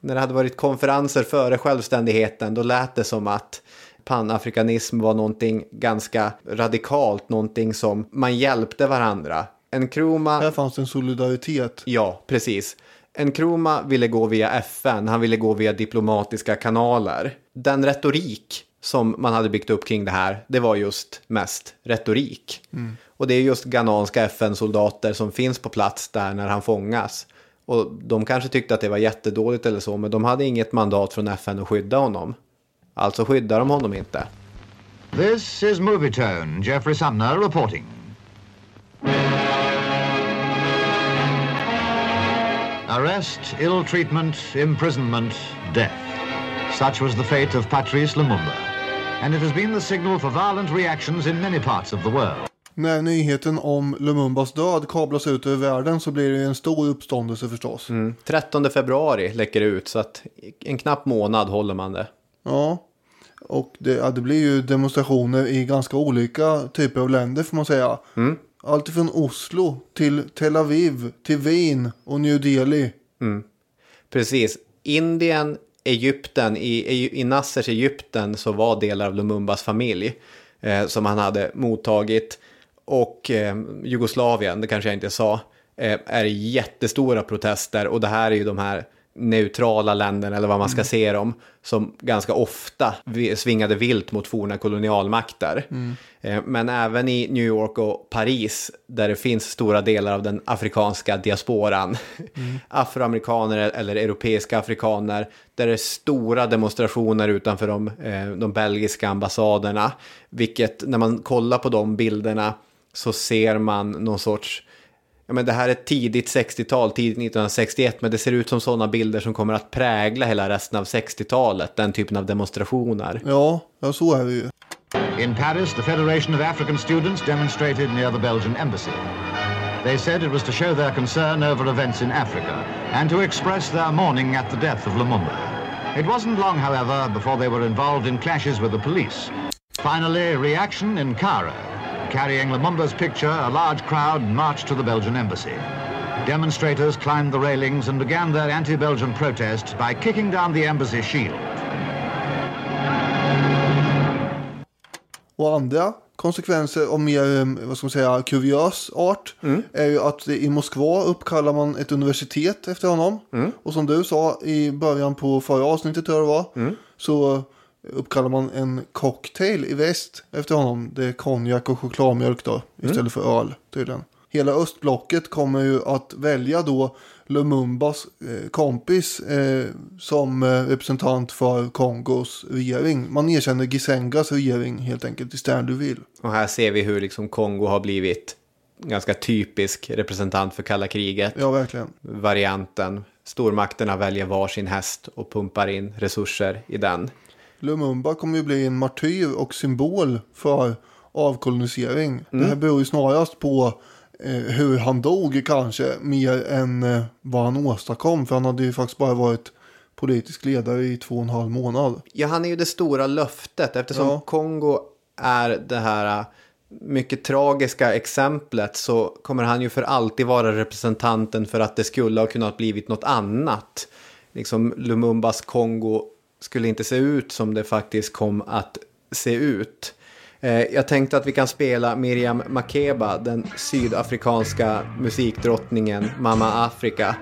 När det hade varit konferenser före självständigheten, då lät det som att panafrikanism var någonting ganska radikalt. Någonting som man hjälpte varandra. Nkrumah... Här fanns en solidaritet. Ja, precis. Nkrumah ville gå via FN. Han ville gå via diplomatiska kanaler. Den retorik som man hade byggt upp kring det här, det var just mest retorik. Mm. Och det är just ghananska FN-soldater som finns på plats där när han fångas. Och de kanske tyckte att det var jättedåligt eller så, men de hade inget mandat från FN att skydda honom. Alltså skyddar de honom inte. This is Movietone, Jeffrey Sumner reporting. Arrest, ill treatment, imprisonment, death. Such was the fate of Patrice Lumumba. And it has been the signal for violent reactions in many parts of the world. När nyheten om Lumumbas död kablas ut över världen så blir det en stor uppståndelse förstås. 13 februari läcker det ut, så att en knapp månad håller man det. Ja, och det blir ju demonstrationer i ganska olika typer av länder får man säga. Mm. Allt från Oslo till Tel Aviv, till Wien och New Delhi. Mm. Precis, Indien... Egypten, i Nassers Egypten så var delar av Lumumbas familj som han hade mottagit, och Jugoslavien, det kanske jag inte sa, är jättestora protester, och det här är ju de här neutrala länderna, eller vad man ska se dem, som ganska ofta svingade vilt mot forna kolonialmakter. Men även i New York och Paris, där det finns stora delar av den afrikanska diasporan, afroamerikaner eller europeiska afrikaner, där det är stora demonstrationer utanför de belgiska ambassaderna, vilket när man kollar på de bilderna så ser man någon sorts... Men det här är tidigt 60-tal, tidigt 1961, men det ser ut som sådana bilder som kommer att prägla hela resten av 60-talet, den typen av demonstrationer. Ja, så är det ju. In Paris, the Federation of African Students demonstrated near the Belgian embassy. They said it was to show their concern over events in Africa and to express their mourning at the death of Lumumba. It wasn't long, however, before they were involved in clashes with the police. Finally, reaction in Cairo. Carrying Lumumba's picture, a large crowd marched to the Belgian embassy. Demonstrators climbed the railings and began their anti-Belgian protest by kicking down the embassy shield. Och andra konsekvenser av mer, vad ska man säga, kuriös art är ju att i Moskva uppkallar man ett universitet efter honom. Och som du sa i början på förra avsnittet, tror jag det var, så... uppkallar man en cocktail i väst efter honom. Det är konjak och chokladmjölk då, istället för öl tydligen. Hela östblocket kommer ju att välja då Lumumbas kompis som representant för Kongos regering. Man erkänner Gisengas regering helt enkelt i Stanleyville. Och här ser vi hur liksom Kongo har blivit ganska typisk representant för kalla kriget. Ja, verkligen. Varianten. Stormakterna väljer varsin häst och pumpar in resurser i den. Lumumba kommer ju bli en martyr och symbol för avkolonisering. Det här beror ju snarast på hur han dog kanske mer än vad han åstadkom. För han hade ju faktiskt bara varit politisk ledare i 2,5 månader. Ja, han är ju det stora löftet. Eftersom Kongo är det här mycket tragiska exemplet så kommer han ju för alltid vara representanten för att det skulle ha kunnat blivit något annat. Liksom Lumumbas Kongo skulle inte se ut som det faktiskt kom att se ut. Jag tänkte att vi kan spela Miriam Makeba, den sydafrikanska musikdrottningen Mama Afrika.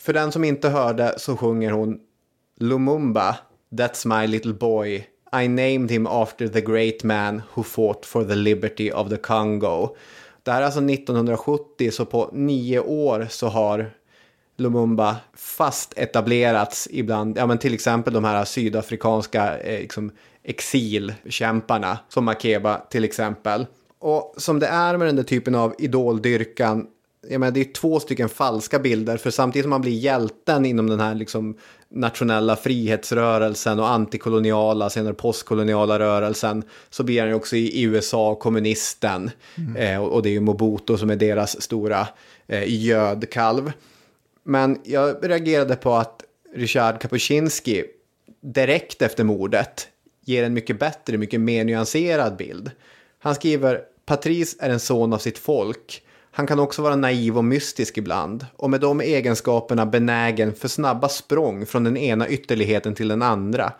För den som inte hörde så sjunger hon Lumumba, that's my little boy. I named him after the great man who fought for the liberty of the Congo. Det här är alltså 1970, så på 9 år så har Lumumba fast etablerats ibland. Ja, men till exempel de här sydafrikanska liksom, exilkämparna som Makeba till exempel. Och som det är med den där typen av idoldyrkan, jag menar, det är 2 stycken falska bilder, för samtidigt som man blir hjälten inom den här liksom nationella frihetsrörelsen och antikoloniala, senare postkoloniala rörelsen, så blir han ju också i USA kommunisten. Och det är ju Mobutu som är deras stora gödkalv. Men jag reagerade på att Richard Kapuscinski direkt efter mordet ger en mycket bättre, mycket mer nyanserad bild. Han skriver: Patrice är en son av sitt folk. Han kan också vara naiv och mystisk ibland, och med de egenskaperna benägen för snabba språng från den ena ytterligheten till den andra.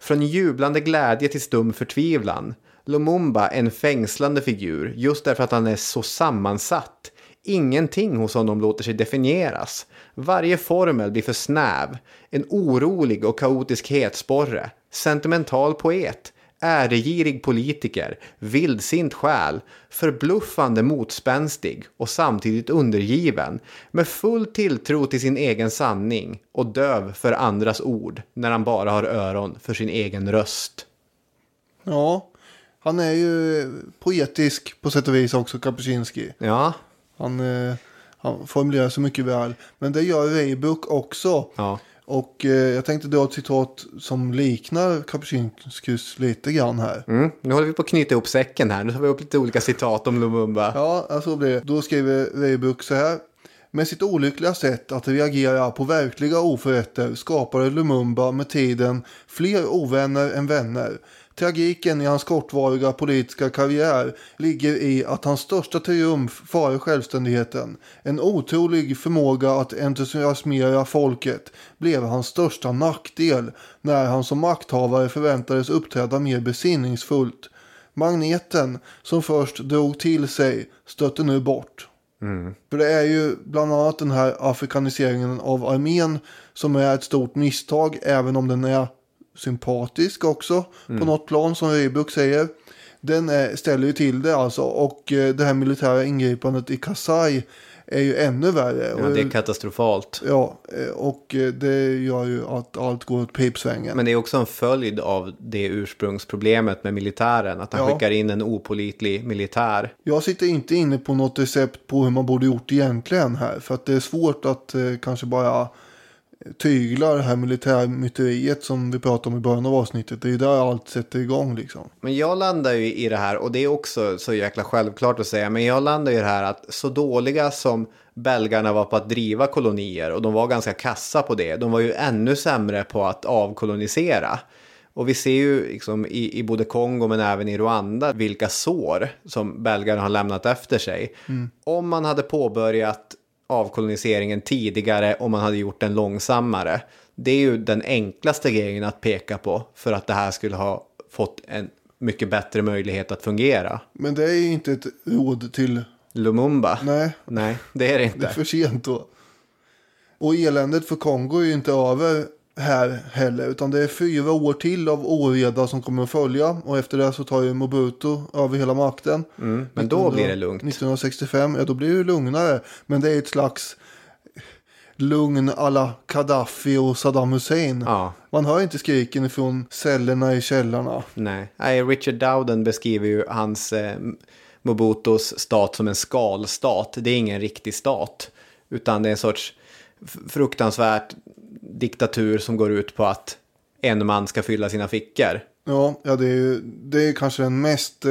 Från jublande glädje till stum förtvivlan. Lumumba är en fängslande figur just därför att han är så sammansatt. Ingenting hos honom låter sig definieras. Varje formel blir för snäv. En orolig och kaotisk hetsporre. Sentimental poet. Äregirig politiker, vildsint själ, förbluffande motspänstig och samtidigt undergiven, med full tilltro till sin egen sanning och döv för andras ord när han bara har öron för sin egen röst. Ja, han är ju poetisk på sätt och vis också, Kapuscinski. Ja. Han formulerar så mycket väl, men det gör Reibok också. Ja. Och jag tänkte dra ett citat som liknar Kapuscinskis lite grann här. Nu håller vi på att knyta ihop säcken här. Nu har vi upp lite olika citat om Lumumba. Ja, alltså blir det. Då skriver Reibok så här: med sitt olyckliga sätt att reagera på verkliga oförrätter skapade Lumumba med tiden fler ovänner än vänner. Tragiken i hans kortvariga politiska karriär ligger i att hans största triumf före självständigheten, en otrolig förmåga att entusiasmera folket, blev hans största nackdel när han som makthavare förväntades uppträda mer besinningsfullt. Magneten som först drog till sig stötte nu bort. För det är ju bland annat den här afrikaniseringen av armén som är ett stort misstag, även om den är sympatisk också på något plan, som Reibok säger. Den ställer ju till det alltså, och det här militära ingripandet i Kasai är ju ännu värre. Ja, det är katastrofalt. Ja, och det gör ju att allt går åt pipsvängen. Men det är också en följd av det ursprungsproblemet med militären, att han skickar in en opålitlig militär. Jag sitter inte inne på något recept på hur man borde gjort egentligen här, för att det är svårt att kanske bara tyglar det här militärmyteriet som vi pratade om i början av avsnittet. Det är ju där allt sätter igång liksom. Men jag landar ju i det här, och det är också så jäkla självklart att säga, men jag landar ju i det här att så dåliga som belgarna var på att driva kolonier, och de var ganska kassa på det, de var ju ännu sämre på att avkolonisera. Och vi ser ju liksom i både Kongo men även i Rwanda vilka sår som belgarna har lämnat efter sig. Om man hade påbörjat avkoloniseringen tidigare, om man hade gjort den långsammare. Det är ju den enklaste grejen att peka på för att det här skulle ha fått en mycket bättre möjlighet att fungera. Men det är ju inte ett råd till Lumumba. Nej, det är det inte. Det är för sent då. Och eländet för Kongo är ju inte över här heller, utan det är 4 år till av oreda som kommer att följa, och efter det så tar ju Mobutu över hela makten. Men då blir det lugnt. 1965, ja då blir det lugnare, men det är ett slags lugn alla Gaddafi och Saddam Hussein. Ja. Man hör inte skriken från cellerna i källarna. Nej, Richard Dowden beskriver ju hans Mobutus stat som en skalstat. Det är ingen riktig stat, utan det är en sorts fruktansvärt diktatur som går ut på att en man ska fylla sina fickor. Ja, det är kanske den mest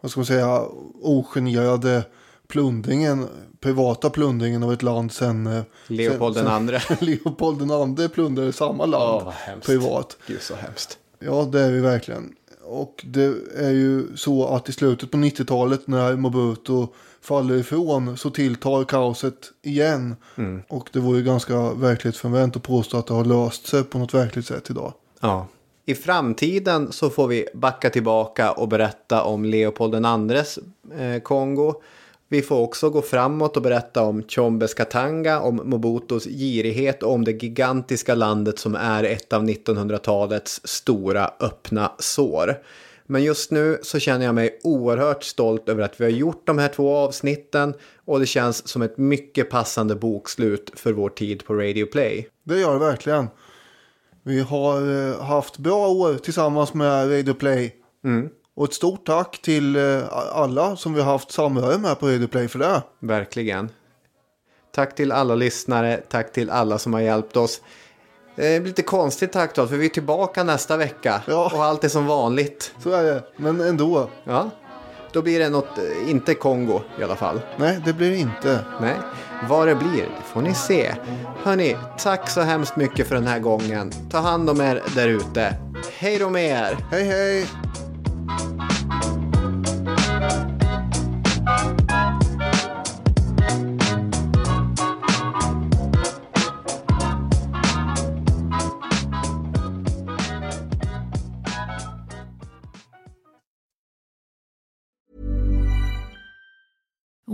vad ska man säga, ogenerade plundringen, privata plundringen av ett land sen Leopold II. Leopold II plundrade samma land privat. Gud, så hemskt. Ja, det är vi verkligen. Och det är ju så att i slutet på 90-talet när Mobutu faller ifrån så tilltar kaoset igen. Mm. Och det vore ju ganska verklighetsförvänt att påstå att det har löst sig på något verkligt sätt idag. Ja. I framtiden så får vi backa tillbaka och berätta om Leopold II:s Kongo. Vi får också gå framåt och berätta om Tshombes Katanga, om Mobutus girighet och om det gigantiska landet som är ett av 1900-talets stora öppna sår. Men just nu så känner jag mig oerhört stolt över att vi har gjort de här två avsnitten och det känns som ett mycket passande bokslut för vår tid på Radio Play. Det gör det verkligen. Vi har haft bra år tillsammans med Radio Play. Mm. Och ett stort tack till alla som vi har haft samröre med på Radio Play för det. Verkligen. Tack till alla lyssnare. Tack till alla som har hjälpt oss. Det är lite konstigt tack då, för vi är tillbaka nästa vecka. Ja. Och allt är som vanligt. Så är det, men ändå. Ja. Då blir det något, inte Kongo i alla fall. Nej, det blir det inte. Nej, vad det blir får ni se. Hörrni, tack så hemskt mycket för den här gången. Ta hand om er där ute. Hej då med er. Hej hej.